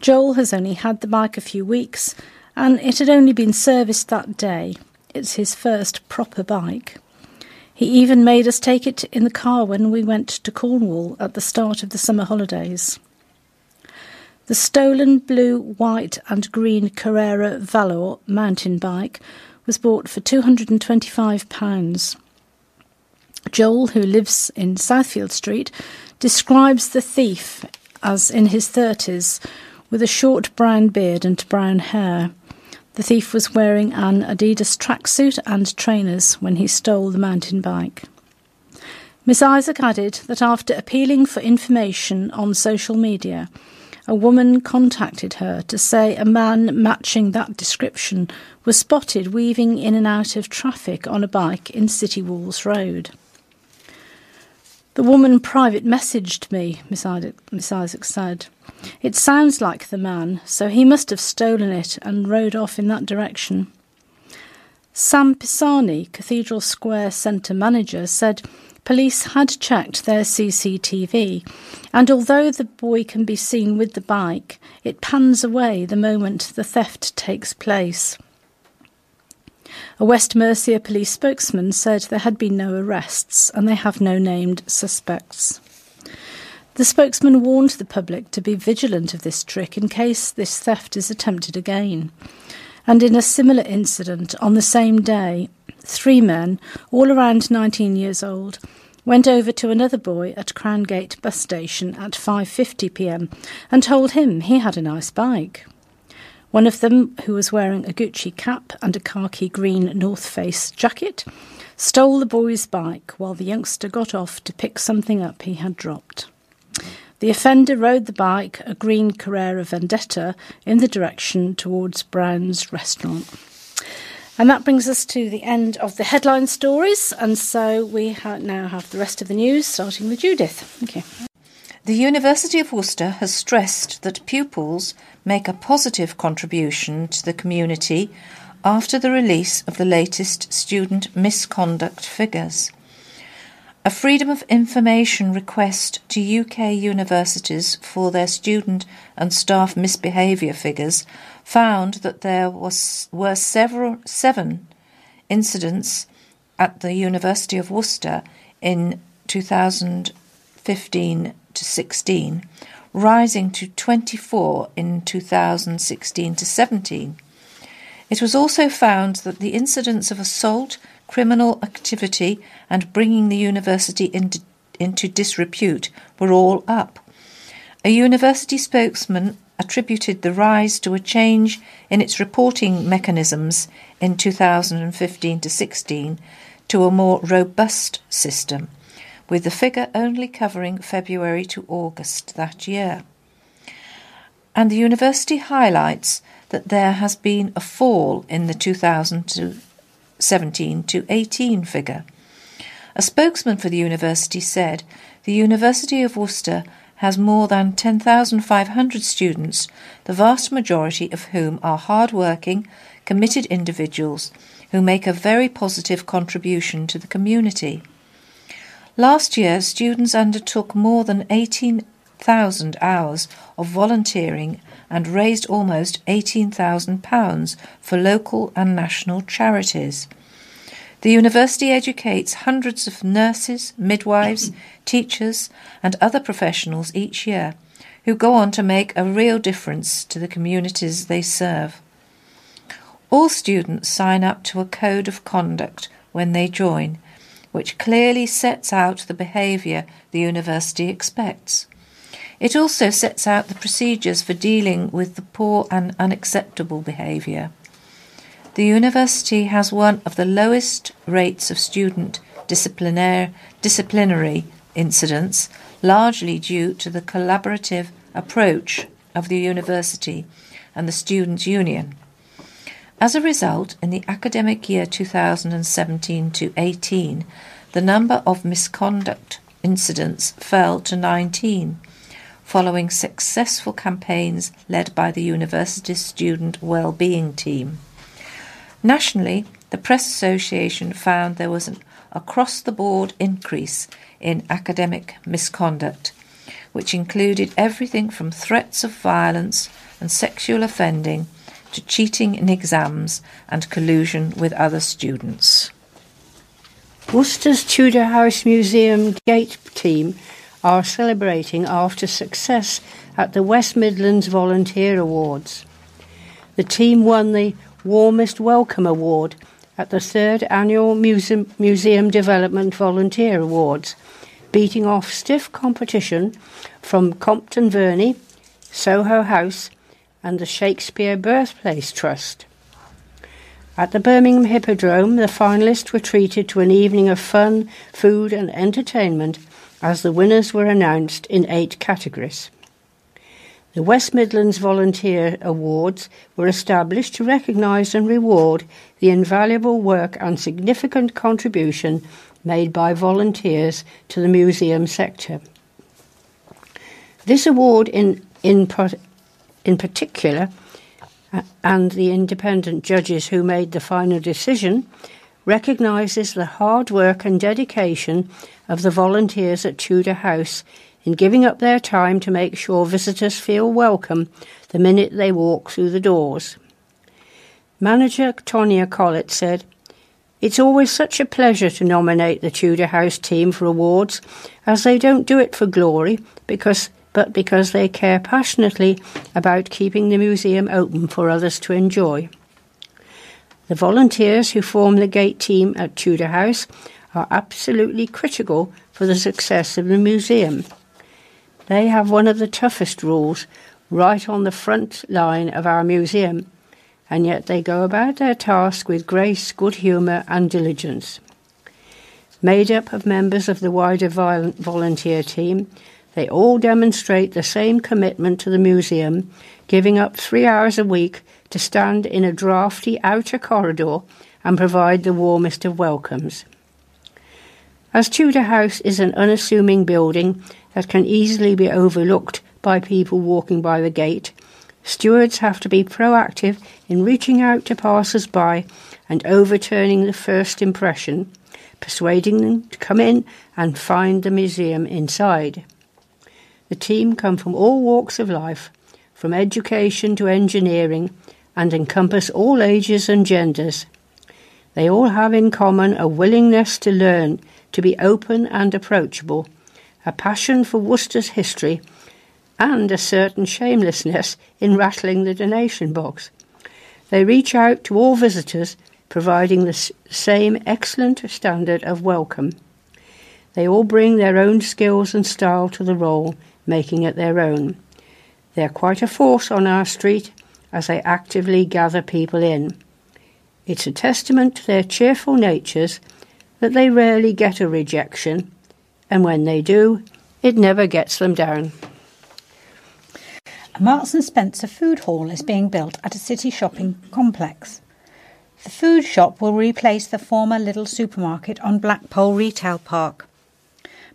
Joel has only had the bike a few weeks, and it had only been serviced that day. It's his first proper bike. He even made us take it in the car when we went to Cornwall at the start of the summer holidays. The stolen blue, white and green Carrera Valor mountain bike was bought for two hundred twenty-five pounds. Joel, who lives in Southfield Street, describes the thief as in his thirties, with a short brown beard and brown hair. The thief was wearing an Adidas tracksuit and trainers when he stole the mountain bike. Miss Isaac added that after appealing for information on social media, a woman contacted her to say a man matching that description was spotted weaving in and out of traffic on a bike in City Walls Road. The woman private messaged me, Miss Isaac, Miss Isaac said. It sounds like the man, so he must have stolen it and rode off in that direction. Sam Pisani, Cathedral Square Centre manager, said police had checked their C C T V, and although the boy can be seen with the bike, it pans away the moment the theft takes place. A West Mercia police spokesman said there had been no arrests and they have no named suspects. The spokesman warned the public to be vigilant of this trick in case this theft is attempted again. And in a similar incident on the same day, three men, all around nineteen years old, went over to another boy at Crown Gate bus station at five fifty p m and told him he had a nice bike. One of them, who was wearing a Gucci cap and a khaki green North Face jacket, stole the boy's bike while the youngster got off to pick something up he had dropped. The offender rode the bike, a green Carrera Vendetta, in the direction towards Brown's restaurant. And that brings us to the end of the headline stories, and so we ha- now have the rest of the news, starting with Judith. Thank you. The University of Worcester has stressed that pupils make a positive contribution to the community after the release of the latest student misconduct figures. A Freedom of Information request to U K universities for their student and staff misbehaviour figures found that there was, were several seven incidents at the University of Worcester in two thousand fifteen to sixteen, rising to twenty-four in two thousand sixteen to seventeen. It was also found that the incidents of assault, criminal activity and bringing the university into, into disrepute were all up. A university spokesman attributed the rise to a change in its reporting mechanisms in two thousand fifteen to sixteen to a more robust system, with the figure only covering February to August that year. And the university highlights that there has been a fall in the two thousand seventeen to eighteen figure. A spokesman for the university said the University of Worcester has more than ten thousand five hundred students, the vast majority of whom are hard-working, committed individuals who make a very positive contribution to the community. Last year, students undertook more than eighteen thousand hours of volunteering and raised almost eighteen thousand pounds for local and national charities. The university educates hundreds of nurses, midwives, teachers and other professionals each year who go on to make a real difference to the communities they serve. All students sign up to a code of conduct when they join, which clearly sets out the behaviour the university expects. It also sets out the procedures for dealing with the poor and unacceptable behaviour. The university has one of the lowest rates of student disciplinar- disciplinary incidents, largely due to the collaborative approach of the university and the Students' Union. As a result, in the academic year two thousand seventeen to eighteen, the number of misconduct incidents fell to nineteen, following successful campaigns led by the university's student well-being team. Nationally, the Press Association found there was an across-the-board increase in academic misconduct, which included everything from threats of violence and sexual offending to cheating in exams and collusion with other students. Worcester's Tudor House Museum Gate team are celebrating after success at the West Midlands Volunteer Awards. The team won the Warmest Welcome Award at the third Annual Museum, Museum Development Volunteer Awards, beating off stiff competition from Compton Verney, Soho House and the Shakespeare Birthplace Trust. At the Birmingham Hippodrome, the finalists were treated to an evening of fun, food and entertainment as the winners were announced in eight categories. The West Midlands Volunteer Awards were established to recognise and reward the invaluable work and significant contribution made by volunteers to the museum sector. This award in, in, in particular, and the independent judges who made the final decision, recognises the hard work and dedication of the volunteers at Tudor House in giving up their time to make sure visitors feel welcome the minute they walk through the doors. Manager Tonya Collett said, "It's always such a pleasure to nominate the Tudor House team for awards, as they don't do it for glory, because, but because they care passionately about keeping the museum open for others to enjoy." The volunteers who form the gate team at Tudor House are absolutely critical for the success of the museum. They have one of the toughest rules right on the front line of our museum, and yet they go about their task with grace, good humour and diligence. Made up of members of the wider volunteer team, they all demonstrate the same commitment to the museum, giving up three hours a week to stand in a draughty outer corridor and provide the warmest of welcomes. As Tudor House is an unassuming building that can easily be overlooked by people walking by the gate, stewards have to be proactive in reaching out to passers-by and overturning the first impression, persuading them to come in and find the museum inside. The team come from all walks of life, from education to engineering, and encompass all ages and genders. They all have in common a willingness to learn, to be open and approachable, a passion for Worcester's history, and a certain shamelessness in rattling the donation box. They reach out to all visitors, providing the same excellent standard of welcome. They all bring their own skills and style to the role, making it their own. They are quite a force on our street as they actively gather people in. It's a testament to their cheerful natures that they rarely get a rejection, and when they do, it never gets them down. A Marks and Spencer food hall is being built at a city shopping complex. The food shop will replace the former Little Supermarket on Blackpole Retail Park.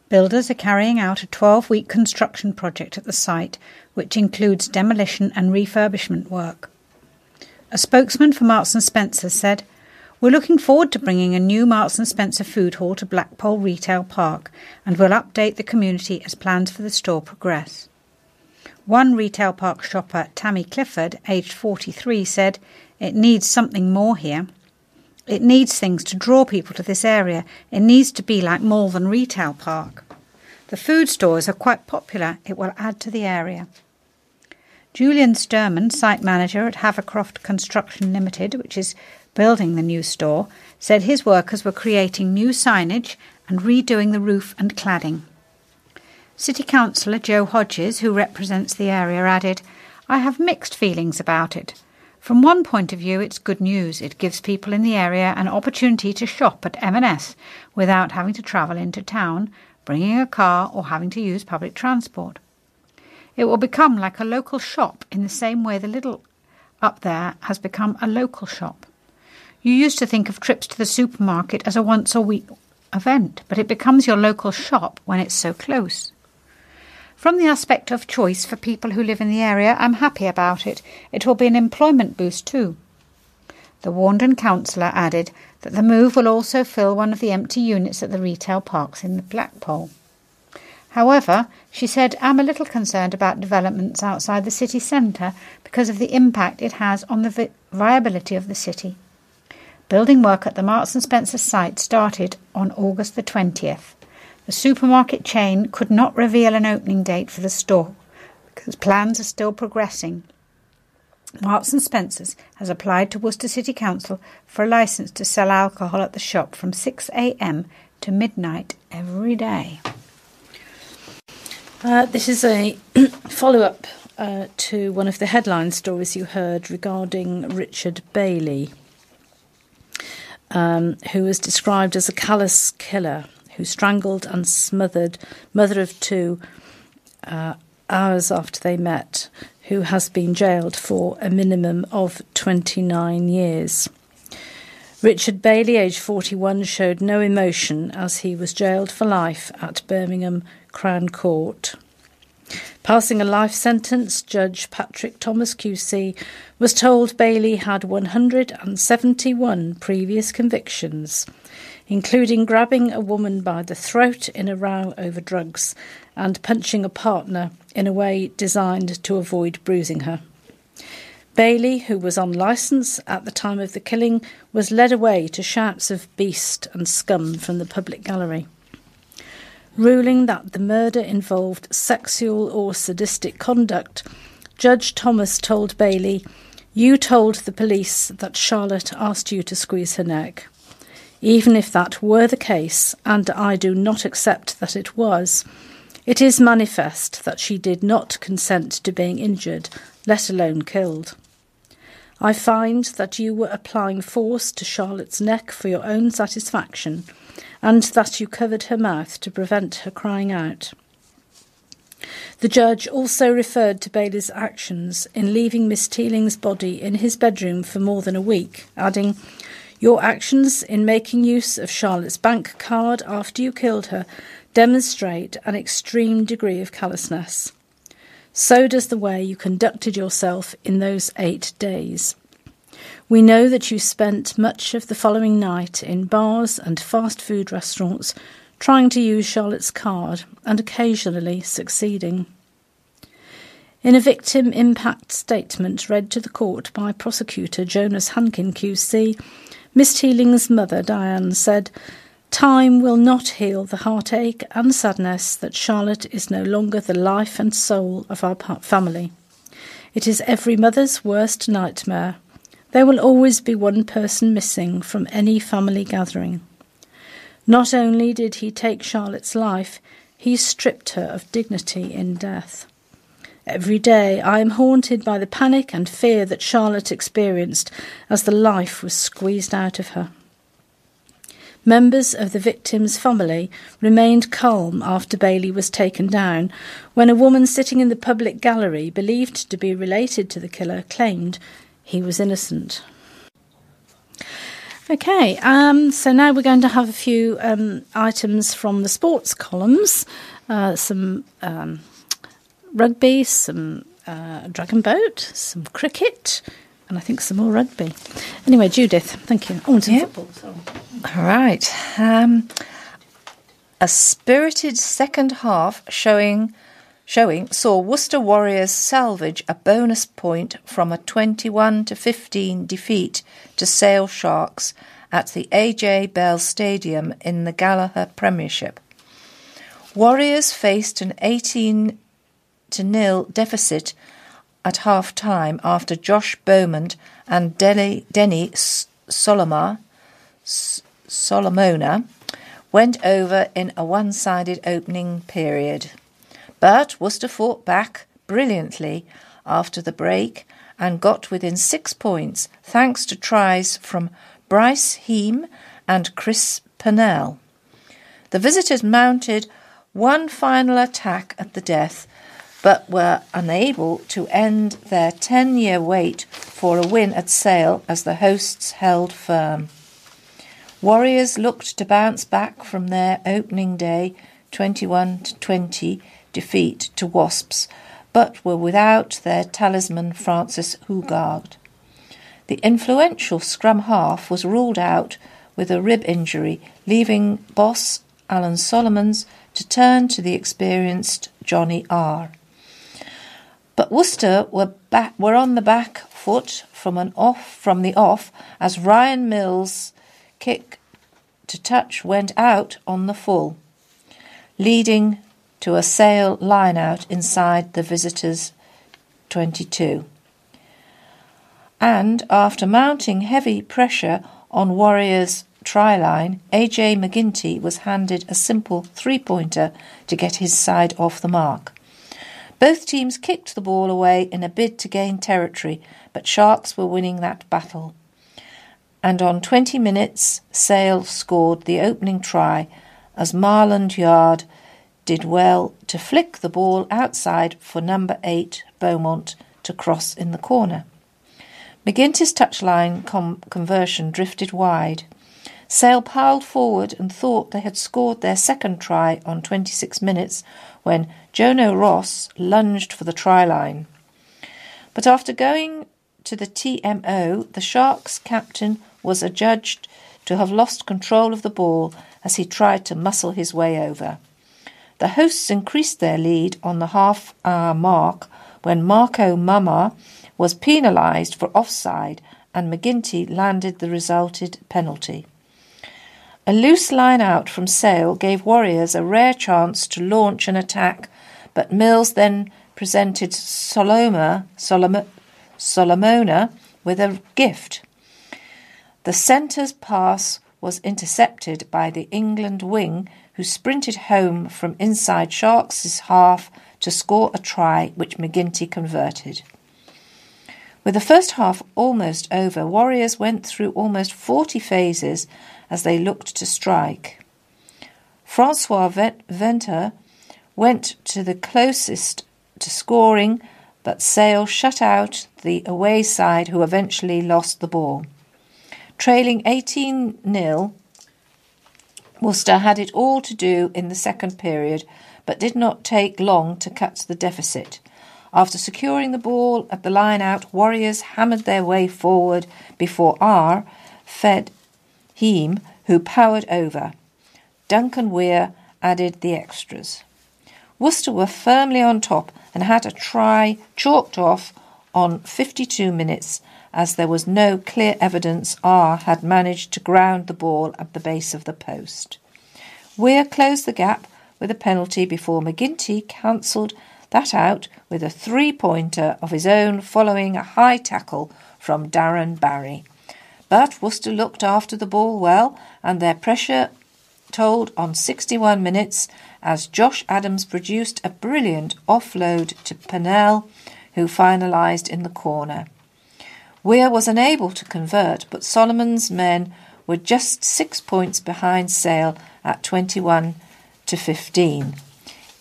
Builders are carrying out a twelve-week construction project at the site, which includes demolition and refurbishment work. A spokesman for Marks and Spencer said, "We're looking forward to bringing a new Marks and Spencer food hall to Blackpole Retail Park, and we'll update the community as plans for the store progress." One retail park shopper, Tammy Clifford, aged forty-three, said, "It needs something more here. It needs things to draw people to this area. It needs to be like Malvern Retail Park. The food stores are quite popular. It will add to the area." Julian Sturman, site manager at Havercroft Construction Limited, which is building the new store, said his workers were creating new signage and redoing the roof and cladding. City Councillor Joe Hodges, who represents the area, added, "I have mixed feelings about it. From one point of view, it's good news. It gives people in the area an opportunity to shop at M and S without having to travel into town, bringing a car or having to use public transport. It will become like a local shop in the same way the Little up there has become a local shop. You used to think of trips to the supermarket as a once-a-week event, but it becomes your local shop when it's so close. From the aspect of choice for people who live in the area, I'm happy about it. It will be an employment boost too." The Warndon councillor added that the move will also fill one of the empty units at the retail parks in the Blackpole. However, she said, "I'm a little concerned about developments outside the city centre because of the impact it has on the vi- viability of the city." Building work at the Marks and Spencer site started on August the twentieth. The supermarket chain could not reveal an opening date for the store because plans are still progressing. Marks and Spencer's has applied to Worcester City Council for a licence to sell alcohol at the shop from six a.m. to midnight every day. Uh, this is a follow-up uh, to one of the headline stories you heard regarding Richard Bailey. um, who was described as a callous killer who strangled and smothered mother of two uh, hours after they met, who has been jailed for a minimum of twenty-nine years. Richard Bailey, aged forty-one, showed no emotion as he was jailed for life at Birmingham Crown Court. Passing a life sentence, Judge Patrick Thomas Q C was told Bailey had one hundred seventy-one previous convictions, including grabbing a woman by the throat in a row over drugs and punching a partner in a way designed to avoid bruising her. Bailey, who was on licence at the time of the killing, was led away to shouts of beast and scum from the public gallery. Ruling that the murder involved sexual or sadistic conduct, Judge Thomas told Bailey, "You told the police that Charlotte asked you to squeeze her neck. Even if that were the case, and I do not accept that it was, it is manifest that she did not consent to being injured, let alone killed. I find that you were applying force to Charlotte's neck for your own satisfaction, and that you covered her mouth to prevent her crying out." The judge also referred to Bailey's actions in leaving Miss Teeling's body in his bedroom for more than a week, adding, "Your actions in making use of Charlotte's bank card after you killed her demonstrate an extreme degree of callousness. So does the way you conducted yourself in those eight days. We know that you spent much of the following night in bars and fast food restaurants trying to use Charlotte's card and occasionally succeeding." In a victim impact statement read to the court by prosecutor Jonas Hankin Q C, Miss Teeling's mother, Diane, said, "Time will not heal the heartache and sadness that Charlotte is no longer the life and soul of our family. It is every mother's worst nightmare. There will always be one person missing from any family gathering. Not only did he take Charlotte's life, he stripped her of dignity in death. Every day I am haunted by the panic and fear that Charlotte experienced as the life was squeezed out of her." Members of the victim's family remained calm after Bailey was taken down, when a woman sitting in the public gallery believed to be related to the killer claimed he was innocent. Okay, um, so now we're going to have a few um, items from the sports columns, uh, some um, rugby, some uh, dragon boat, some cricket, and I think some more rugby. Anyway, Judith, thank you. Oh, and some yeah. football. So. All right. Um, a spirited second half showing... Showing saw Worcester Warriors salvage a bonus point from a twenty-one to fifteen defeat to Sale Sharks at the A J Bell Stadium in the Gallagher Premiership. Warriors faced an eighteen to nil deficit at half time after Josh Bowman and Denny, Denny Solomar, Solomona went over in a one-sided opening period. But Worcester fought back brilliantly after the break and got within six points thanks to tries from Bryce Heem and Chris Pennell. The visitors mounted one final attack at the death but were unable to end their ten-year wait for a win at Sale as the hosts held firm. Warriors looked to bounce back from their opening day twenty-one to twenty defeat to Wasps, but were without their talisman Francis Hougaard. The influential scrum half was ruled out with a rib injury, leaving boss Alan Solomons to turn to the experienced Johnny R. But Worcester were back, were on the back foot from an off from the off as Ryan Mills' kick to touch went out on the full, leading to a Sale line-out inside the visitors' twenty-two. And after mounting heavy pressure on Warriors' try line, A J McGinty was handed a simple three-pointer to get his side off the mark. Both teams kicked the ball away in a bid to gain territory, but Sharks were winning that battle. and on twenty minutes Sale scored the opening try as Marland Yard did well to flick the ball outside for number eight Beaumont to cross in the corner. McGinty's touchline com- conversion drifted wide. Sale piled forward and thought they had scored their second try on twenty-six minutes when Jono Ross lunged for the try line. But after going to the T M O, the Sharks captain was adjudged to have lost control of the ball as he tried to muscle his way over. The hosts increased their lead on the half-hour mark when Marco Mama was penalised for offside and McGinty landed the resulted penalty. A loose line out from Sale gave Warriors a rare chance to launch an attack, but Mills then presented Soloma, Soloma, Solomona with a gift. The centre's pass was intercepted by the England wing, who sprinted home from inside Sharks' half to score a try which McGinty converted. With the first half almost over, Warriors went through almost forty phases as they looked to strike. Francois Venter went to the closest to scoring, but Sale shut out the away side, who eventually lost the ball. Trailing eighteen nil, Worcester had it all to do in the second period, but did not take long to cut the deficit. After securing the ball at the line-out, Warriors hammered their way forward before R fed Heem, who powered over. Duncan Weir added the extras. Worcester were firmly on top and had a try chalked off on fifty-two minutes, as there was no clear evidence R had managed to ground the ball at the base of the post. Weir closed the gap with a penalty before McGinty cancelled that out with a three-pointer of his own following a high tackle from Darren Barry. But Worcester looked after the ball well, and their pressure told on sixty-one minutes as Josh Adams produced a brilliant offload to Pennell, who finalised in the corner. Weir was unable to convert, but Solomon's men were just six points behind Sale at twenty-one to fifteen.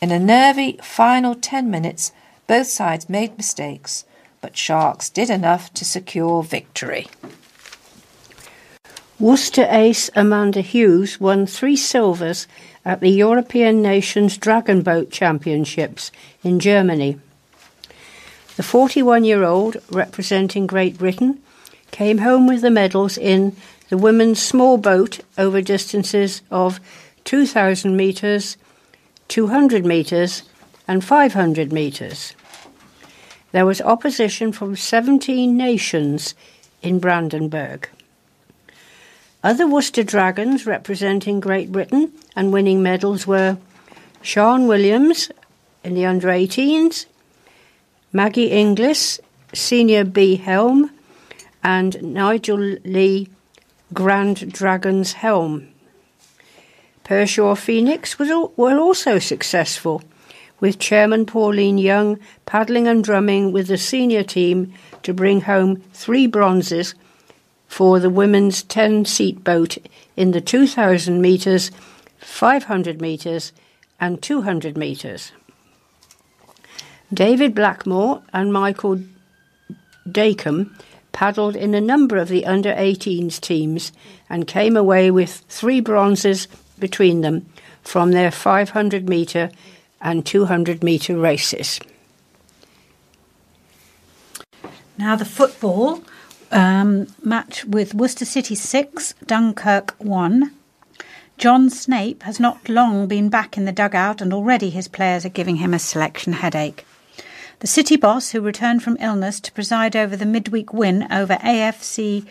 In a nervy final ten minutes, both sides made mistakes, but Sharks did enough to secure victory. Worcester ace Amanda Hughes won three silvers at the European Nations Dragon Boat Championships in Germany. The forty-one-year-old, representing Great Britain, came home with the medals in the women's small boat over distances of two thousand metres, two hundred metres and five hundred metres. There was opposition from seventeen nations in Brandenburg. Other Worcester Dragons representing Great Britain and winning medals were Sian Williams in the under eighteens, Maggie Inglis, Senior B Helm, and Nigel Lee, Grand Dragons Helm. Pershore Phoenix was all, were also successful, with Chairman Pauline Young paddling and drumming with the senior team to bring home three bronzes for the women's ten-seat boat in the two thousand metres, five hundred metres and two hundred metres. David Blackmore and Michael Dacombe paddled in a number of the under eighteens teams and came away with three bronzes between them from their five hundred metre and two hundred metre races. Now the football um, match with Worcester City six, Dunkirk one. John Snape has not long been back in the dugout and already his players are giving him a selection headache. The City boss, who returned from illness to preside over the midweek win over A F C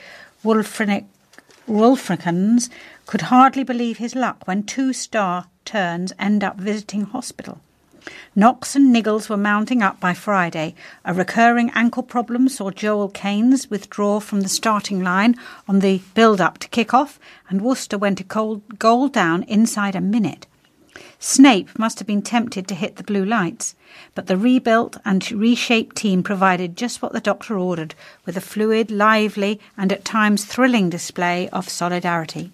Wolfricans, could hardly believe his luck when two-star turns end up visiting hospital. Knox and Niggles were mounting up by Friday. A recurring ankle problem saw Joel Keynes withdraw from the starting line on the build-up to kick-off, and Worcester went a goal down inside a minute. Snape must have been tempted to hit the blue lights, but the rebuilt and reshaped team provided just what the doctor ordered, with a fluid, lively and at times thrilling display of solidarity.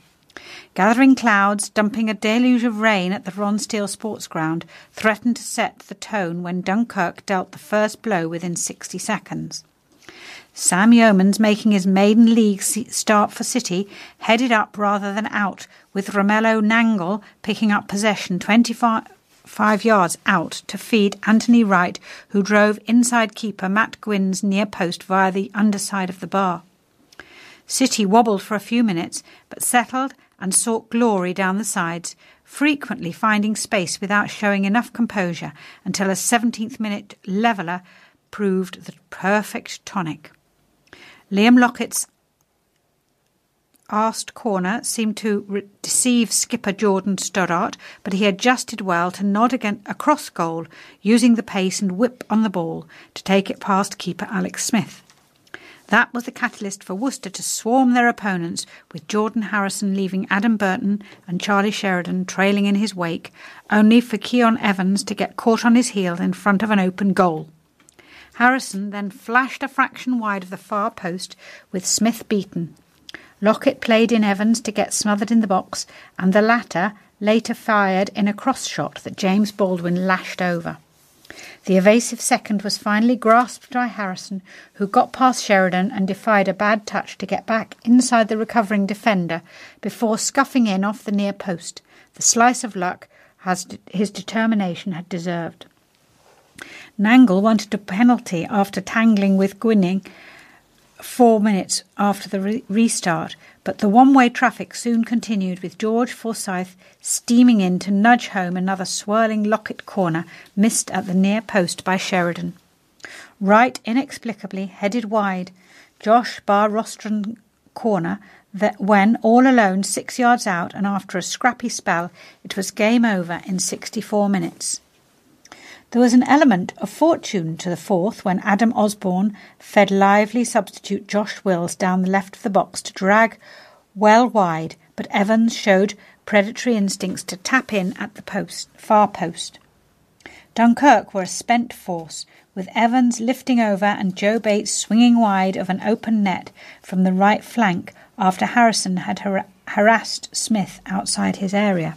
Gathering clouds, dumping a deluge of rain at the Ronsdale Sports Ground, threatened to set the tone when Dunkirk dealt the first blow within sixty seconds. Sam Yeomans, making his maiden league start for City, headed up rather than out, with Romelu Nangle picking up possession twenty-five yards out to feed Anthony Wright, who drove inside keeper Matt Gwynn's near post via the underside of the bar. City wobbled for a few minutes, but settled and sought glory down the sides, frequently finding space without showing enough composure until a seventeenth-minute leveller proved the perfect tonic. Liam Lockett's arced corner seemed to re- deceive skipper Jordan Stoddart, but he adjusted well to nod again across goal, using the pace and whip on the ball to take it past keeper Alex Smith. That was the catalyst for Worcester to swarm their opponents, with Jordan Harrison leaving Adam Burton and Charlie Sheridan trailing in his wake, only for Keon Evans to get caught on his heel in front of an open goal. Harrison then flashed a fraction wide of the far post, with Smith beaten. Lockett played in Evans to get smothered in the box, and the latter later fired in a cross shot that James Baldwin lashed over. The evasive second was finally grasped by Harrison, who got past Sheridan and defied a bad touch to get back inside the recovering defender before scuffing in off the near post. The slice of luck has his determination had deserved. Nangle wanted a penalty after tangling with Gwynning four minutes after the re- restart, but the one-way traffic soon continued, with George Forsyth steaming in to nudge home another swirling Lockett corner missed at the near post by Sheridan. Wright inexplicably headed wide, Josh bar rostrum corner, that when, all alone, six yards out, and after a scrappy spell, it was game over in sixty-four minutes. There was an element of fortune to the fourth when Adam Osborne fed lively substitute Josh Wills down the left of the box to drag well wide, but Evans showed predatory instincts to tap in at the post, far post. Dunkirk were a spent force, with Evans lifting over and Joe Bates swinging wide of an open net from the right flank after Harrison had har- harassed Smith outside his area.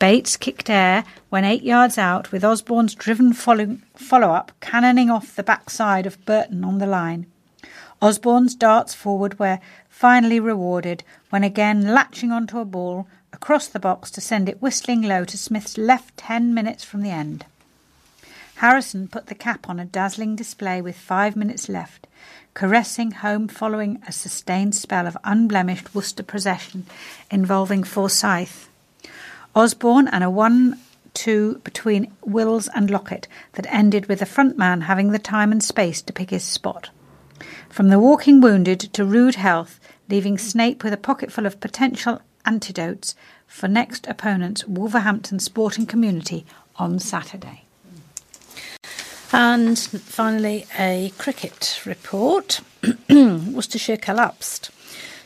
Bates kicked air when eight yards out, with Osborne's driven follow- follow-up cannoning off the backside of Burton on the line. Osborne's darts forward were finally rewarded when again latching onto a ball across the box to send it whistling low to Smith's left ten minutes from the end. Harrison put the cap on a dazzling display with five minutes left, caressing home following a sustained spell of unblemished Worcester possession involving Forsyth, Osborne, and a one two between Wills and Lockett that ended with the front man having the time and space to pick his spot. From the walking wounded to rude health, leaving Snape with a pocketful of potential antidotes for next opponents, Wolverhampton Sporting Community, on Saturday. And finally, a cricket report. Worcestershire collapsed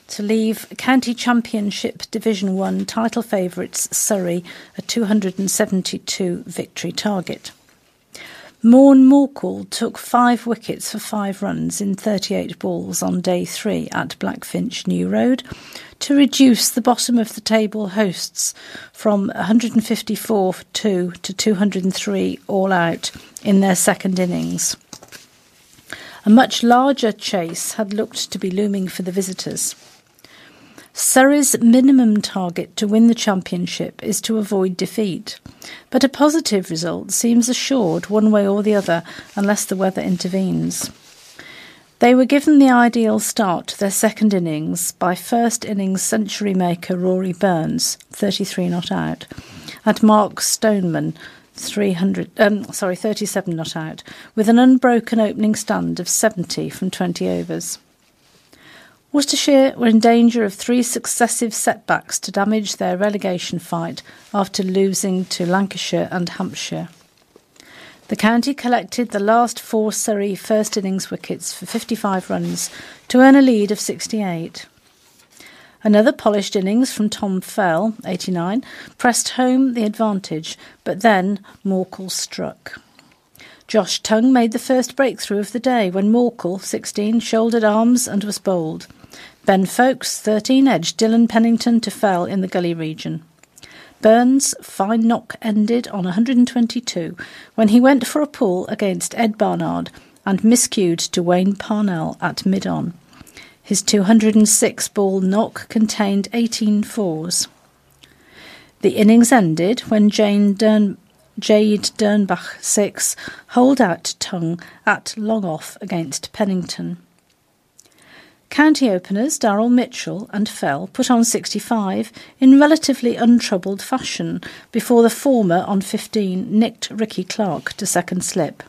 to leave County Championship Division one title favourites Surrey a two hundred seventy-two victory target. Morn Morkel took five wickets for five runs in thirty-eight balls on day three at Blackfinch New Road to reduce the bottom of the table hosts from one hundred fifty-four for two to two hundred three all out in their second innings. A much larger chase had looked to be looming for the visitors. Surrey's minimum target to win the championship is to avoid defeat, but a positive result seems assured one way or the other unless the weather intervenes. They were given the ideal start to their second innings by first innings century maker Rory Burns, thirty-three not out, and Mark Stoneman, three hundred, um, sorry, thirty-seven not out, with an unbroken opening stand of seventy from twenty overs. Worcestershire were in danger of three successive setbacks to damage their relegation fight after losing to Lancashire and Hampshire. The county collected the last four Surrey first innings wickets for fifty-five runs to earn a lead of sixty-eight. Another polished innings from Tom Fell, eighty-nine, pressed home the advantage, but then Morkel struck. Josh Tung made the first breakthrough of the day when Morkel, sixteen, shouldered arms and was bowled. Ben Folkes, thirteen, edged Dylan Pennington to Fell in the gully region. Burns' fine knock ended on one hundred twenty-two when he went for a pull against Ed Barnard and miscued to Wayne Parnell at mid-on. His two hundred six ball knock contained eighteen fours. The innings ended when Jane Dern... Jade Dernbach, six, hold out Tung at long off against Pennington. County openers Darrell Mitchell and Fell put on sixty-five in relatively untroubled fashion before the former on fifteen nicked Ricky Clark to second slip.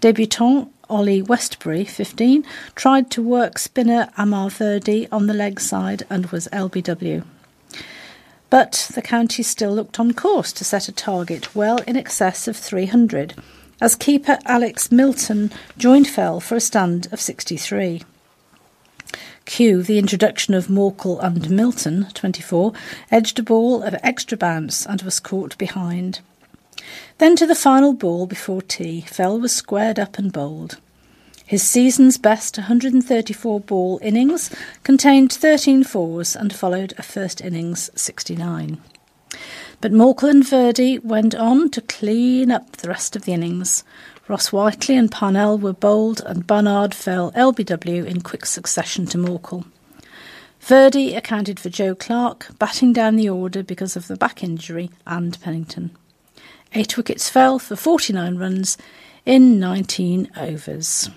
Debutant Ollie Westbury, fifteen, tried to work spinner Amar Verdi on the leg side and was L B W. But the county still looked on course to set a target well in excess of three hundred, as keeper Alex Milton joined Fell for a stand of sixty-three. Cue the introduction of Morkel and Milton, twenty-four, edged a ball of extra bounce and was caught behind. Then to the final ball before tea, Fell was squared up and bowled. His season's best one hundred thirty-four ball innings contained thirteen fours and followed a first innings sixty-nine. But Morkel and Verdi went on to clean up the rest of the innings. Ross Whiteley and Parnell were bowled and Barnard fell L B W in quick succession to Morkel. Verdi accounted for Joe Clark, batting down the order because of the back injury, and Pennington. Eight wickets fell for forty-nine runs in nineteen overs.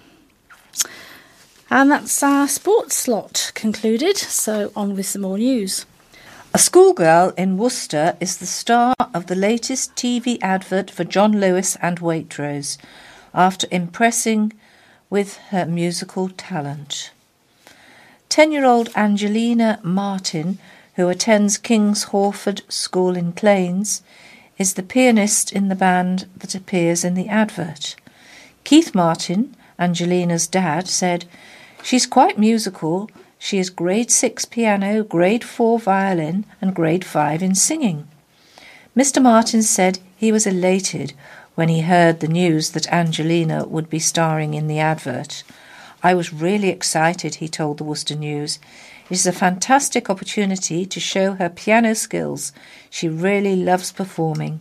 And that's our sports slot concluded, so on with some more news. A schoolgirl in Worcester is the star of the latest T V advert for John Lewis and Waitrose, after impressing with her musical talent. Ten-year-old Angelina Martin, who attends King's Horford School in Plains, is the pianist in the band that appears in the advert. Keith Martin, Angelina's dad, said, "She's quite musical. She is grade six piano, grade four violin and grade five in singing." Mister Martin said he was elated when he heard the news that Angelina would be starring in the advert. "I was really excited," he told the Worcester News. "It is a fantastic opportunity to show her piano skills. She really loves performing."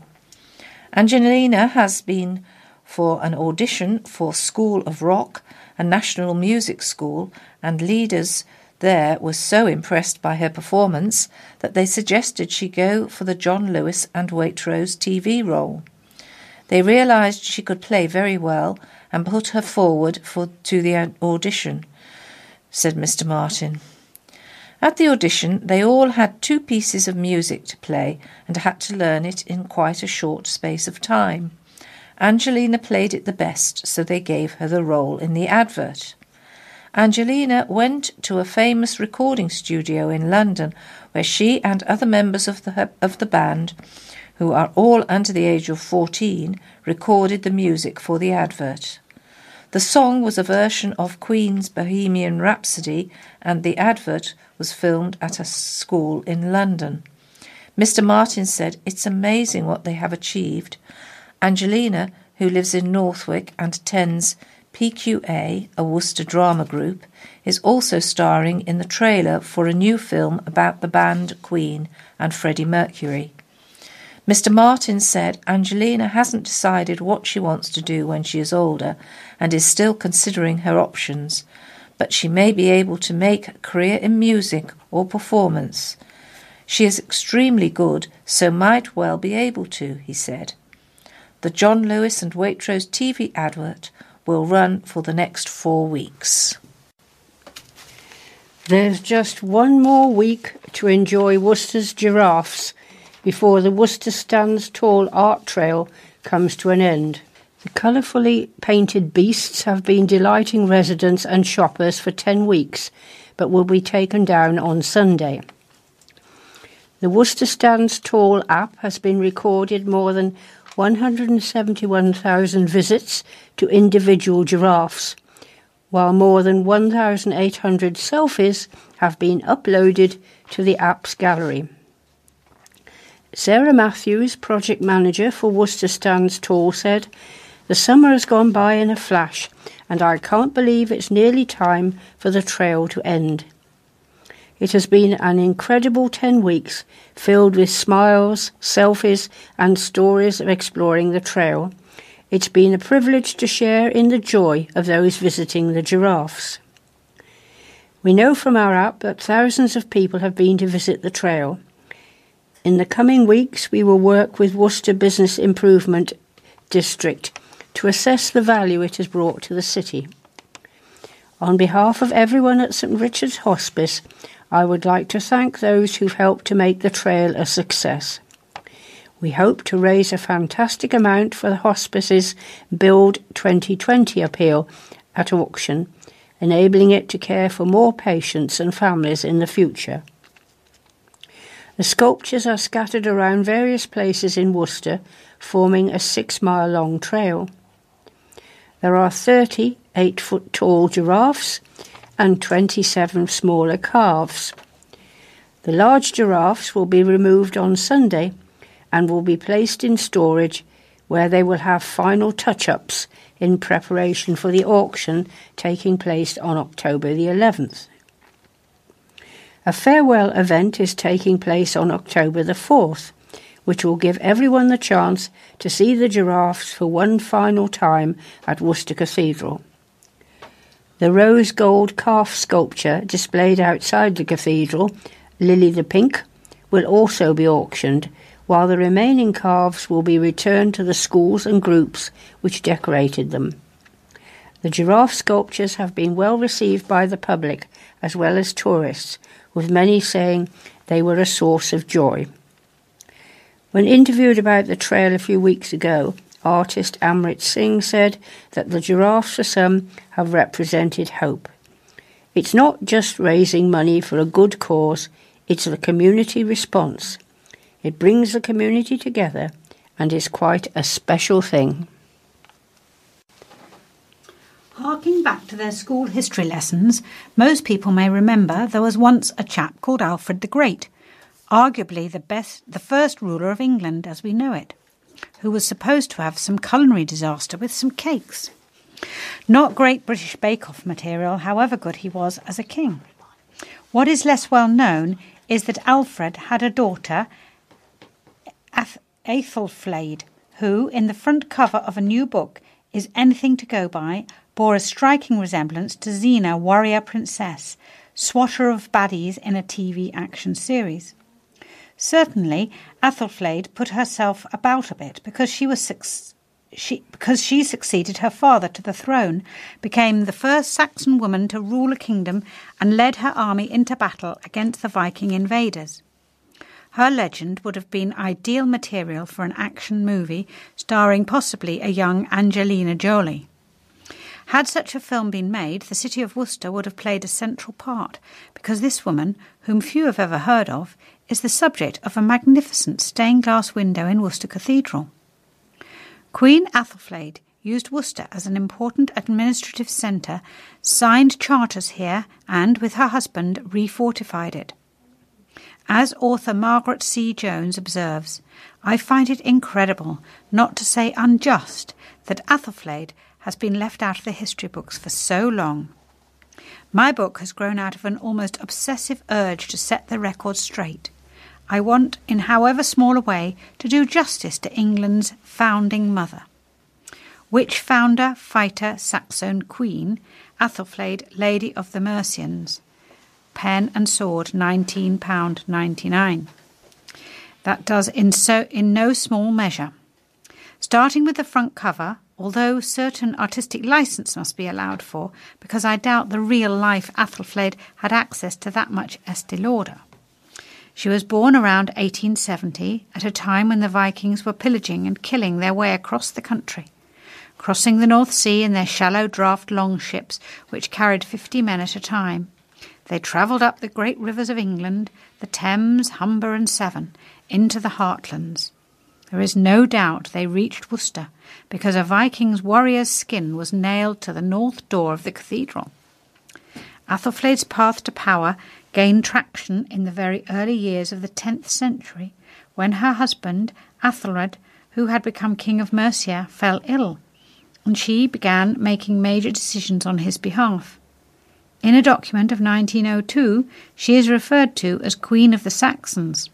Angelina has been for an audition for School of Rock, a national music school, and leaders there were so impressed by her performance that they suggested she go for the John Lewis and Waitrose T V role. They realised she could play very well and put her forward for to the audition, said Mister Martin. At the audition, they all had two pieces of music to play and had to learn it in quite a short space of time. Angelina played it the best, so they gave her the role in the advert. Angelina went to a famous recording studio in London, where she and other members of the, of the band, who are all under the age of fourteen, recorded the music for the advert. The song was a version of Queen's Bohemian Rhapsody, and the advert was filmed at a school in London. Mister Martin said, "It's amazing what they have achieved." Angelina, who lives in Northwick and attends P Q A, a Worcester drama group, is also starring in the trailer for a new film about the band Queen and Freddie Mercury. Mister Martin said Angelina hasn't decided what she wants to do when she is older and is still considering her options, but she may be able to make a career in music or performance. "She is extremely good, so might well be able to," he said. The John Lewis and Waitrose T V advert will run for the next four weeks. There's just one more week to enjoy Worcester's giraffes before the Worcester Stands Tall art trail comes to an end. The colourfully painted beasts have been delighting residents and shoppers for ten weeks, but will be taken down on Sunday. The Worcester Stands Tall app has been recorded more than one hundred seventy-one thousand visits to individual giraffes, while more than one thousand eight hundred selfies have been uploaded to the app's gallery. Sarah Matthews, project manager for Worcester Stands Tall, said, "The summer has gone by in a flash, and I can't believe it's nearly time for the trail to end. It has been an incredible ten weeks, filled with smiles, selfies, and stories of exploring the trail. It's been a privilege to share in the joy of those visiting the giraffes. We know from our app that thousands of people have been to visit the trail. In the coming weeks, we will work with Worcester Business Improvement District to assess the value it has brought to the city. On behalf of everyone at St Richard's Hospice, I would like to thank those who've helped to make the trail a success. We hope to raise a fantastic amount for the hospice's Build twenty twenty appeal at auction, enabling it to care for more patients and families in the future. The sculptures are scattered around various places in Worcester, forming a six-mile-long trail. There are thirty eight-foot-tall giraffes and twenty-seven smaller calves. The large giraffes will be removed on Sunday and will be placed in storage, where they will have final touch-ups in preparation for the auction taking place on October the eleventh. A farewell event is taking place on October the fourth, which will give everyone the chance to see the giraffes for one final time at Worcester Cathedral. The rose gold calf sculpture displayed outside the cathedral, Lily the Pink, will also be auctioned, while the remaining calves will be returned to the schools and groups which decorated them. The giraffe sculptures have been well received by the public as well as tourists, with many saying they were a source of joy. When interviewed about the trail a few weeks ago, artist Amrit Singh said that the giraffes for some have represented hope. It's not just raising money for a good cause, it's the community response. It brings the community together and is quite a special thing." Harking back to their school history lessons, most people may remember there was once a chap called Alfred the Great, arguably the best, the first ruler of England as we know it, who was supposed to have some culinary disaster with some cakes. Not great British bake-off material, however good he was as a king. What is less well known is that Alfred had a daughter, Aethelflaed, who, in the front cover of a new book, Is Anything to Go By, bore a striking resemblance to Xena, warrior princess, swatter of baddies in a T V action series. Certainly, Aethelflaed put herself about a bit because she was su- she because she succeeded her father to the throne, became the first Saxon woman to rule a kingdom, and led her army into battle against the Viking invaders. Her legend would have been ideal material for an action movie starring possibly a young Angelina Jolie. Had such a film been made, the city of Worcester would have played a central part, because this woman, whom few have ever heard of, is the subject of a magnificent stained-glass window in Worcester Cathedral. Queen Aethelflaed used Worcester as an important administrative centre, signed charters here, and, with her husband, refortified it. As author Margaret C. Jones observes, "I find it incredible, not to say unjust, that Aethelflaed has been left out of the history books for so long. My book has grown out of an almost obsessive urge to set the record straight. I want, in however small a way, to do justice to England's founding mother. Witch founder, fighter, Saxon queen, Aethelflaed, lady of the Mercians. Pen and sword, nineteen pounds ninety-nine. That does in so in no small measure. Starting with the front cover, although certain artistic license must be allowed for, because I doubt the real-life Aethelflaed had access to that much Estee Lauder. She was born around eighteen seventy, at a time when the Vikings were pillaging and killing their way across the country, crossing the North Sea in their shallow draft longships, which carried fifty men at a time. They travelled up the great rivers of England, the Thames, Humber and Severn, into the heartlands. There is no doubt they reached Worcester because a Viking's warrior's skin was nailed to the north door of the cathedral. Athelflaed's path to power gained traction in the very early years of the tenth century, when her husband, Athelred, who had become King of Mercia, fell ill, and she began making major decisions on his behalf. In a document of nineteen oh two, she is referred to as Queen of the Saxons.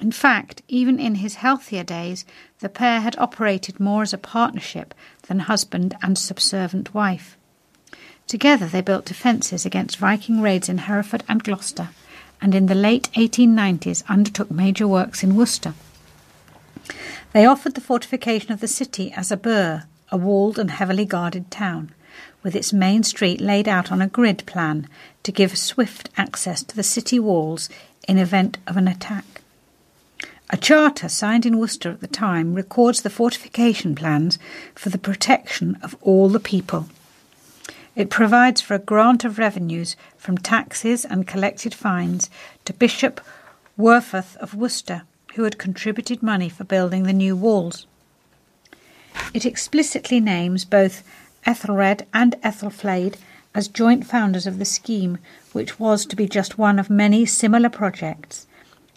In fact, even in his healthier days, the pair had operated more as a partnership than husband and subservient wife. Together they built defences against Viking raids in Hereford and Gloucester, and in the late eighteen nineties undertook major works in Worcester. They offered the fortification of the city as a burh, a walled and heavily guarded town, with its main street laid out on a grid plan to give swift access to the city walls in event of an attack. A charter signed in Worcester at the time records the fortification plans for the protection of all the people. It provides for a grant of revenues from taxes and collected fines to Bishop Werforth of Worcester, who had contributed money for building the new walls. It explicitly names both Ethelred and Ethelflaed as joint founders of the scheme, which was to be just one of many similar projects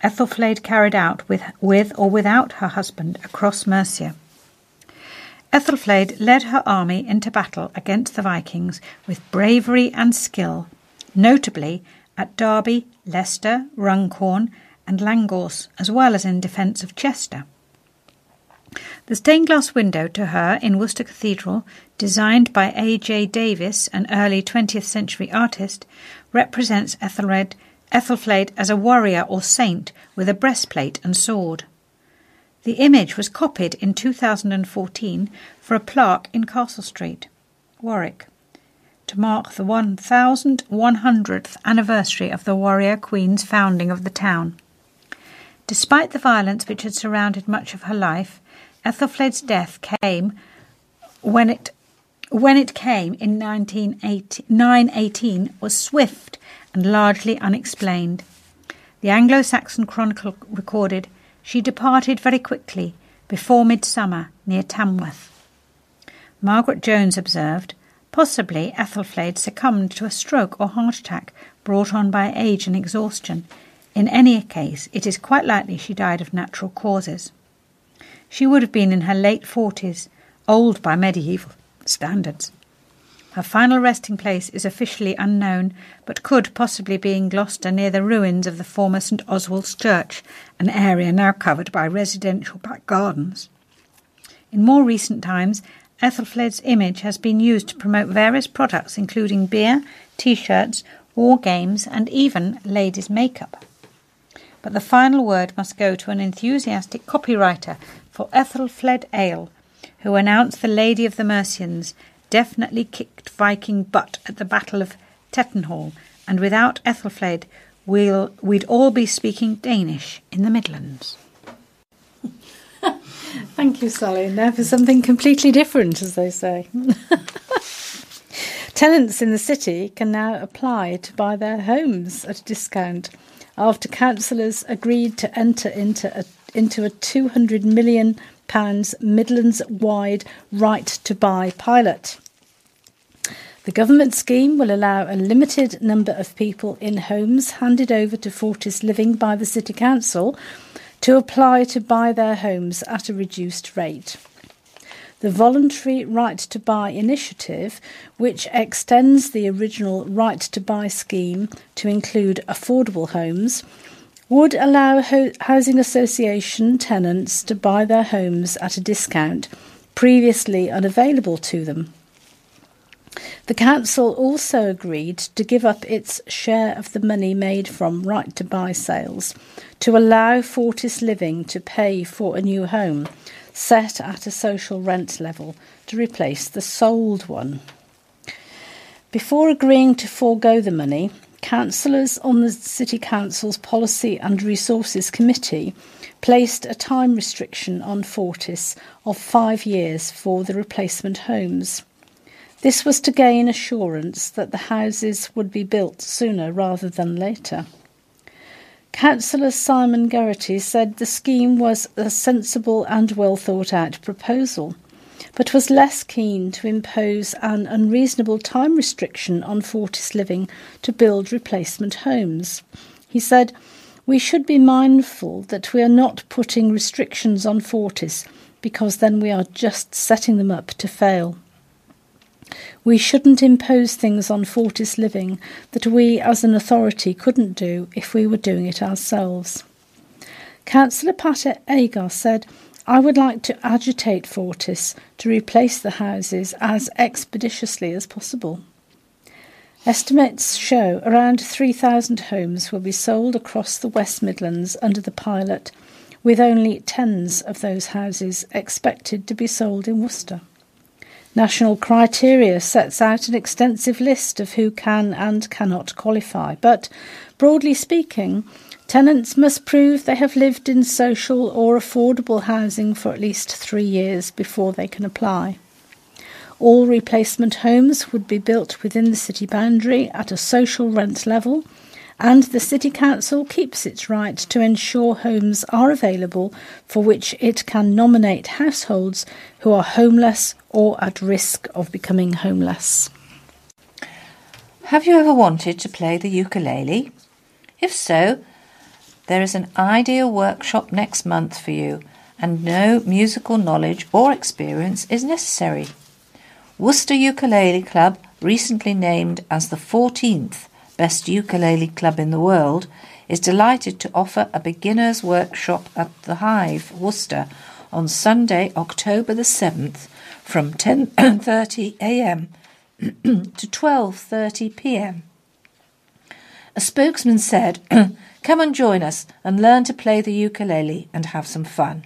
Ethelflaed carried out with, with or without her husband across Mercia. Ethelflaed led her army into battle against the Vikings with bravery and skill, notably at Derby, Leicester, Runcorn and Langorse, as well as in defence of Chester. The stained-glass window to her in Worcester Cathedral, designed by A J Davis, an early twentieth century artist, represents Ethelred Ethelflaed as a warrior or saint with a breastplate and sword. The image was copied in two thousand fourteen for a plaque in Castle Street, Warwick, to mark the eleven hundredth anniversary of the warrior queen's founding of the town. Despite the violence which had surrounded much of her life, Ethelflaed's death came when it when it came in nineteen eighteen was swift and largely unexplained. The Anglo-Saxon Chronicle recorded, "She departed very quickly, before midsummer, near Tamworth." Margaret Jones observed, "Possibly Ethelflaed succumbed to a stroke or heart attack brought on by age and exhaustion. In any case, it is quite likely she died of natural causes. She would have been in her late forties, old by medieval standards. Her final resting place is officially unknown, but could possibly be in Gloucester near the ruins of the former St Oswald's Church, an area now covered by residential back gardens." In more recent times, Ethelflaed's image has been used to promote various products including beer, T-shirts, war games and even ladies' makeup. But the final word must go to an enthusiastic copywriter for Ethelflaed Ale, who announced the Lady of the Mercians definitely kicked Viking butt at the Battle of Tettenhall, and without Ethelflaed, we'll, we'd all be speaking Danish in the Midlands. Thank you, Sally. Now for something completely different, as they say. Tenants in the city can now apply to buy their homes at a discount after councillors agreed to enter into a, into a two hundred million pounds Midlands-wide right-to-buy pilot. The government scheme will allow a limited number of people in homes handed over to Fortis Living by the City Council to apply to buy their homes at a reduced rate. The Voluntary Right to Buy initiative, which extends the original Right to Buy scheme to include affordable homes, would allow ho- housing association tenants to buy their homes at a discount previously unavailable to them. The council also agreed to give up its share of the money made from right-to-buy sales to allow Fortis Living to pay for a new home set at a social rent level to replace the sold one. Before agreeing to forego the money, councillors on the City Council's Policy and Resources Committee placed a time restriction on Fortis of five years for the replacement homes. This was to gain assurance that the houses would be built sooner rather than later. Councillor Simon Geraghty said the scheme was a sensible and well-thought-out proposal, but was less keen to impose an unreasonable time restriction on Fortis Living to build replacement homes. He said, "We should be mindful that we are not putting restrictions on Fortis, because then we are just setting them up to fail. We shouldn't impose things on Fortis Living that we as an authority couldn't do if we were doing it ourselves." Councillor Pat Agar said, "I would like to agitate Fortis to replace the houses as expeditiously as possible." Estimates show around three thousand homes will be sold across the West Midlands under the pilot, with only tens of those houses expected to be sold in Worcester. National criteria sets out an extensive list of who can and cannot qualify, but, broadly speaking, tenants must prove they have lived in social or affordable housing for at least three years before they can apply. All replacement homes would be built within the city boundary at a social rent level, and the City Council keeps its right to ensure homes are available for which it can nominate households who are homeless or at risk of becoming homeless. Have you ever wanted to play the ukulele? If so, there is an idea workshop next month for you, and no musical knowledge or experience is necessary. Worcester Ukulele Club, recently named as the fourteenth best ukulele club in the world, is delighted to offer a beginner's workshop at the Hive, Worcester, on Sunday, October the seventh, from ten thirty a m to twelve thirty p m A spokesman said, "Come and join us and learn to play the ukulele and have some fun.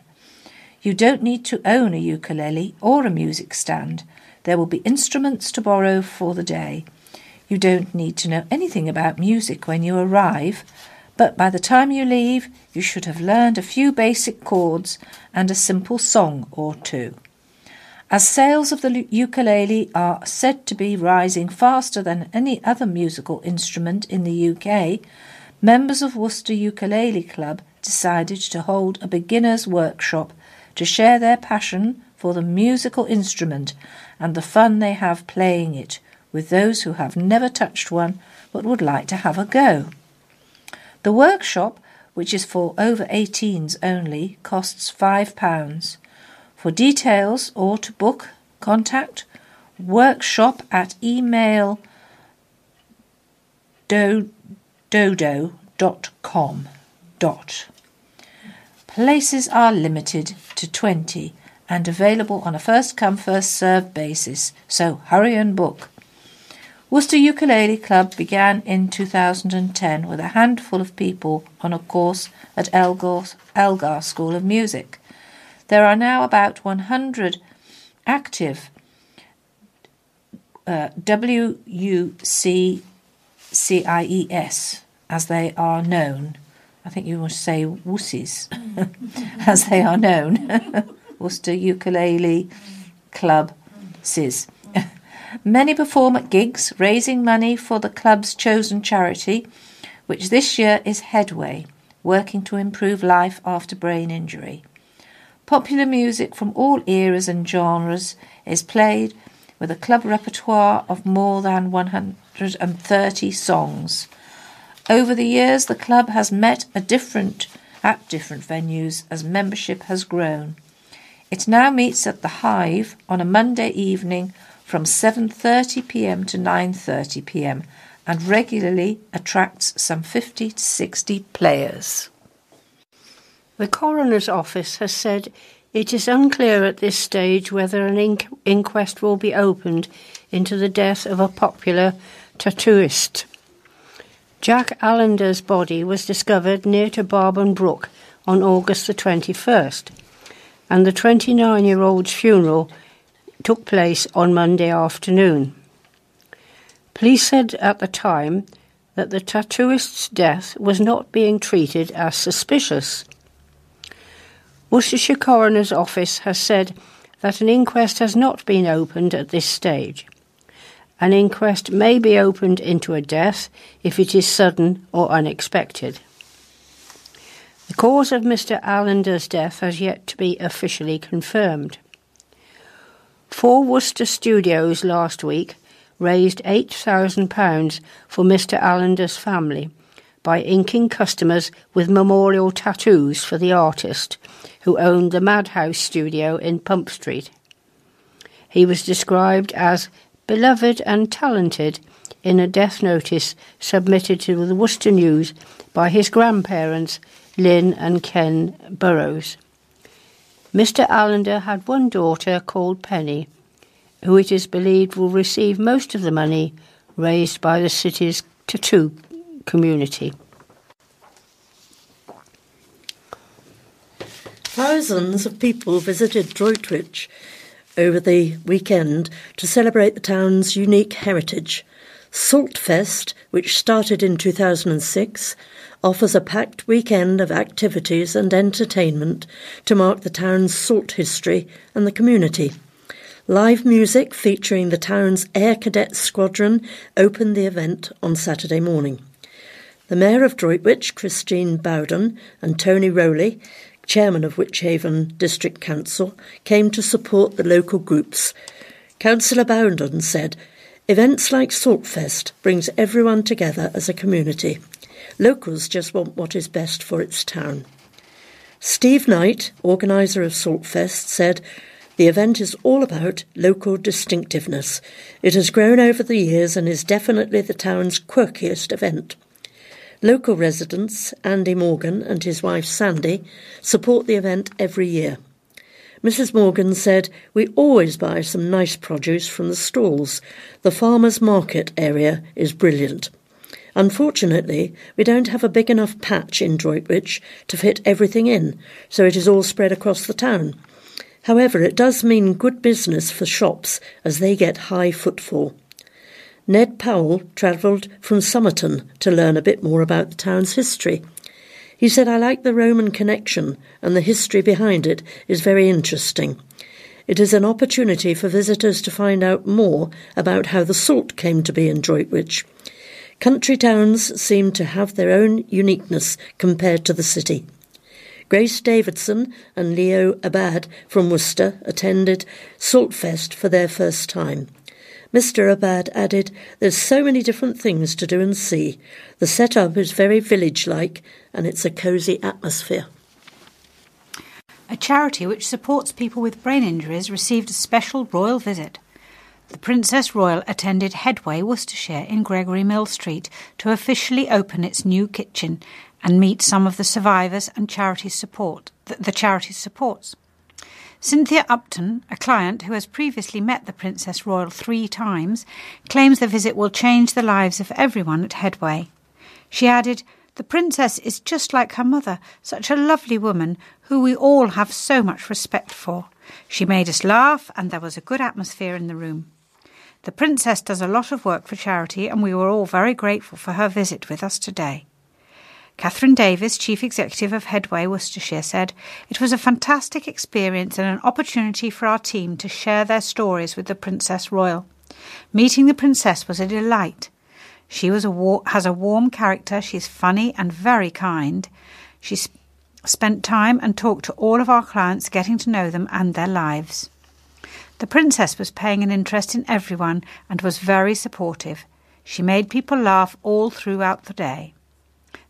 You don't need to own a ukulele or a music stand. There will be instruments to borrow for the day. You don't need to know anything about music when you arrive, but by the time you leave, you should have learned a few basic chords and a simple song or two." As sales of the ukulele are said to be rising faster than any other musical instrument in the U K, members of Worcester Ukulele Club decided to hold a beginner's workshop to share their passion for the musical instrument and the fun they have playing it, with those who have never touched one but would like to have a go. The workshop, which is for over eighteens only, costs five pounds. For details or to book, contact workshop at email do, dodo dot com. Places are limited to twenty and available on a first-come, first-served basis, so hurry and book. Worcester Ukulele Club began in two thousand ten with a handful of people on a course at Elgar, Elgar School of Music. There are now about one hundred active uh, W U C C I E S, as they are known. I think you would say wussies, as they are known. Worcester Ukulele Club S I S. Many perform at gigs, raising money for the club's chosen charity, which this year is Headway, working to improve life after brain injury. Popular music from all eras and genres is played, with a club repertoire of more than one hundred thirty songs. Over the years, the club has met a different, at different venues as membership has grown. It now meets at the Hive on a Monday evening from seven thirty p m to nine thirty p m and regularly attracts some fifty to sixty players. The Coroner's Office has said it is unclear at this stage whether an in- inquest will be opened into the death of a popular tattooist. Jack Allender's body was discovered near to Barburn Brook on August the twenty-first, and the twenty-nine-year-old's funeral took place on Monday afternoon. Police said at the time that the tattooist's death was not being treated as suspicious. Worcestershire Coroner's Office has said that an inquest has not been opened at this stage. An inquest may be opened into a death if it is sudden or unexpected. The cause of Mister Allender's death has yet to be officially confirmed. Four Worcester studios last week raised eight thousand pounds for Mister Allender's family by inking customers with memorial tattoos for the artist who owned the Madhouse studio in Pump Street. He was described as beloved and talented in a death notice submitted to the Worcester News by his grandparents, Lynn and Ken Burrows. Mister Allender had one daughter called Penny, who it is believed will receive most of the money raised by the city's tattoo community. Thousands of people visited Droitwich over the weekend to celebrate the town's unique heritage. Saltfest, which started in two thousand six, offers a packed weekend of activities and entertainment to mark the town's salt history and the community. Live music featuring the town's Air Cadet Squadron opened the event on Saturday morning. The Mayor of Droitwich, Christine Bowden, and Tony Rowley, chairman of Wychavon District Council, came to support the local groups. Councillor Bowden said, "Events like Saltfest brings everyone together as a community. Locals just want what is best for its town." Steve Knight, organiser of Saltfest, said, "The event is all about local distinctiveness. It has grown over the years and is definitely the town's quirkiest event." Local residents, Andy Morgan and his wife Sandy, support the event every year. Mrs Morgan said, "We always buy some nice produce from the stalls. The farmers' market area is brilliant. Unfortunately, we don't have a big enough patch in Droitwich to fit everything in, so it is all spread across the town. However, it does mean good business for shops as they get high footfall." Ned Powell travelled from Somerton to learn a bit more about the town's history. He said, "I like the Roman connection and the history behind it is very interesting. It is an opportunity for visitors to find out more about how the salt came to be in Droitwich. Country towns seem to have their own uniqueness compared to the city." Grace Davidson and Leo Abad from Worcester attended Saltfest for their first time. Mister Abad added, "There's so many different things to do and see. The setup is very village-like and it's a cosy atmosphere." A charity which supports people with brain injuries received a special royal visit. The Princess Royal attended Headway, Worcestershire, in Gregory Mill Street to officially open its new kitchen and meet some of the survivors and charity support that the charity supports. Cynthia Upton, a client who has previously met the Princess Royal three times, claims the visit will change the lives of everyone at Headway. She added, "The Princess is just like her mother, such a lovely woman who we all have so much respect for. She made us laugh and there was a good atmosphere in the room. The Princess does a lot of work for charity and we were all very grateful for her visit with us today." Catherine Davis, Chief Executive of Headway, Worcestershire, said, "It was a fantastic experience and an opportunity for our team to share their stories with the Princess Royal. Meeting the Princess was a delight. She was a war- has a warm character, she's funny and very kind. She sp- spent time and talked to all of our clients, getting to know them and their lives. The Princess was paying an interest in everyone and was very supportive. She made people laugh all throughout the day.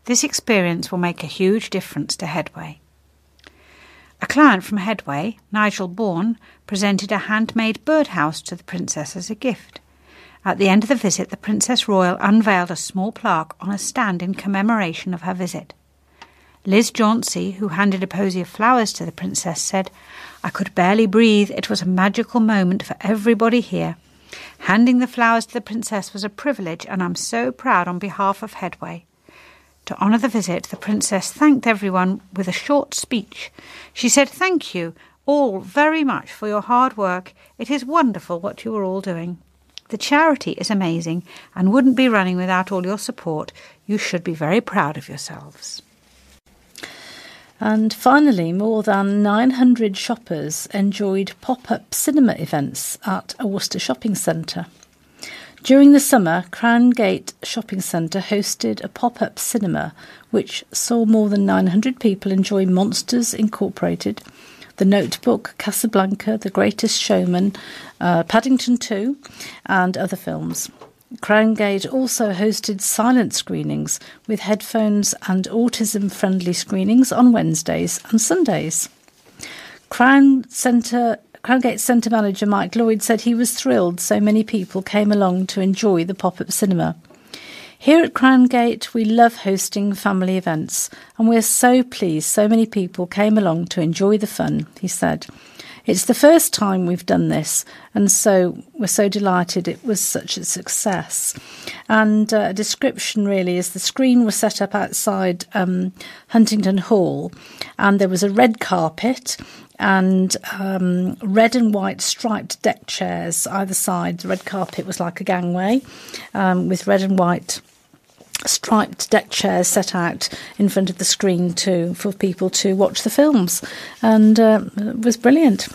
This experience will make a huge difference to Headway." A client from Headway, Nigel Bourne, presented a handmade birdhouse to the Princess as a gift. At the end of the visit, the Princess Royal unveiled a small plaque on a stand in commemoration of her visit. Liz Jauncey, who handed a posy of flowers to the Princess, said, "I could barely breathe. It was a magical moment for everybody here. Handing the flowers to the Princess was a privilege and I'm so proud on behalf of Headway." To honour the visit, the Princess thanked everyone with a short speech. She said, "Thank you all very much for your hard work. It is wonderful what you are all doing. The charity is amazing and wouldn't be running without all your support. You should be very proud of yourselves." And finally, more than nine hundred shoppers enjoyed pop-up cinema events at a Worcester shopping centre. During the summer, Crown Gate Shopping Centre hosted a pop-up cinema which saw more than nine hundred people enjoy Monsters Incorporated, The Notebook, Casablanca, The Greatest Showman, uh, Paddington two and other films. Crown Gate also hosted silent screenings with headphones and autism-friendly screenings on Wednesdays and Sundays. Crown Centre Crown Gate Centre Manager Mike Lloyd said he was thrilled so many people came along to enjoy the pop-up cinema. Here at Crown Gate, we love hosting family events and we're so pleased so many people came along to enjoy the fun, he said. It's the first time we've done this and so we're so delighted it was such a success. And uh, a description really is the screen was set up outside um, Huntingdon Hall and there was a red carpet and um, red and white striped deck chairs either side. The red carpet was like a gangway um, with red and white striped deck chairs set out in front of the screen to for people to watch the films. And uh, it was brilliant.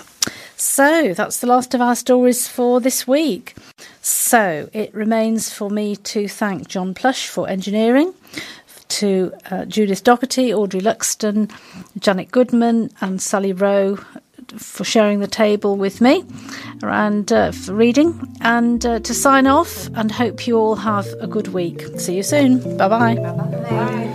So that's the last of our stories for this week. So it remains for me to thank John Plush for engineering, to uh, Judith Doherty, Audrey Luxton, Janet Goodman and Sally Rowe for sharing the table with me and uh, for reading, and uh, to sign off and hope you all have a good week. See you soon. Bye-bye. Bye-bye. Bye.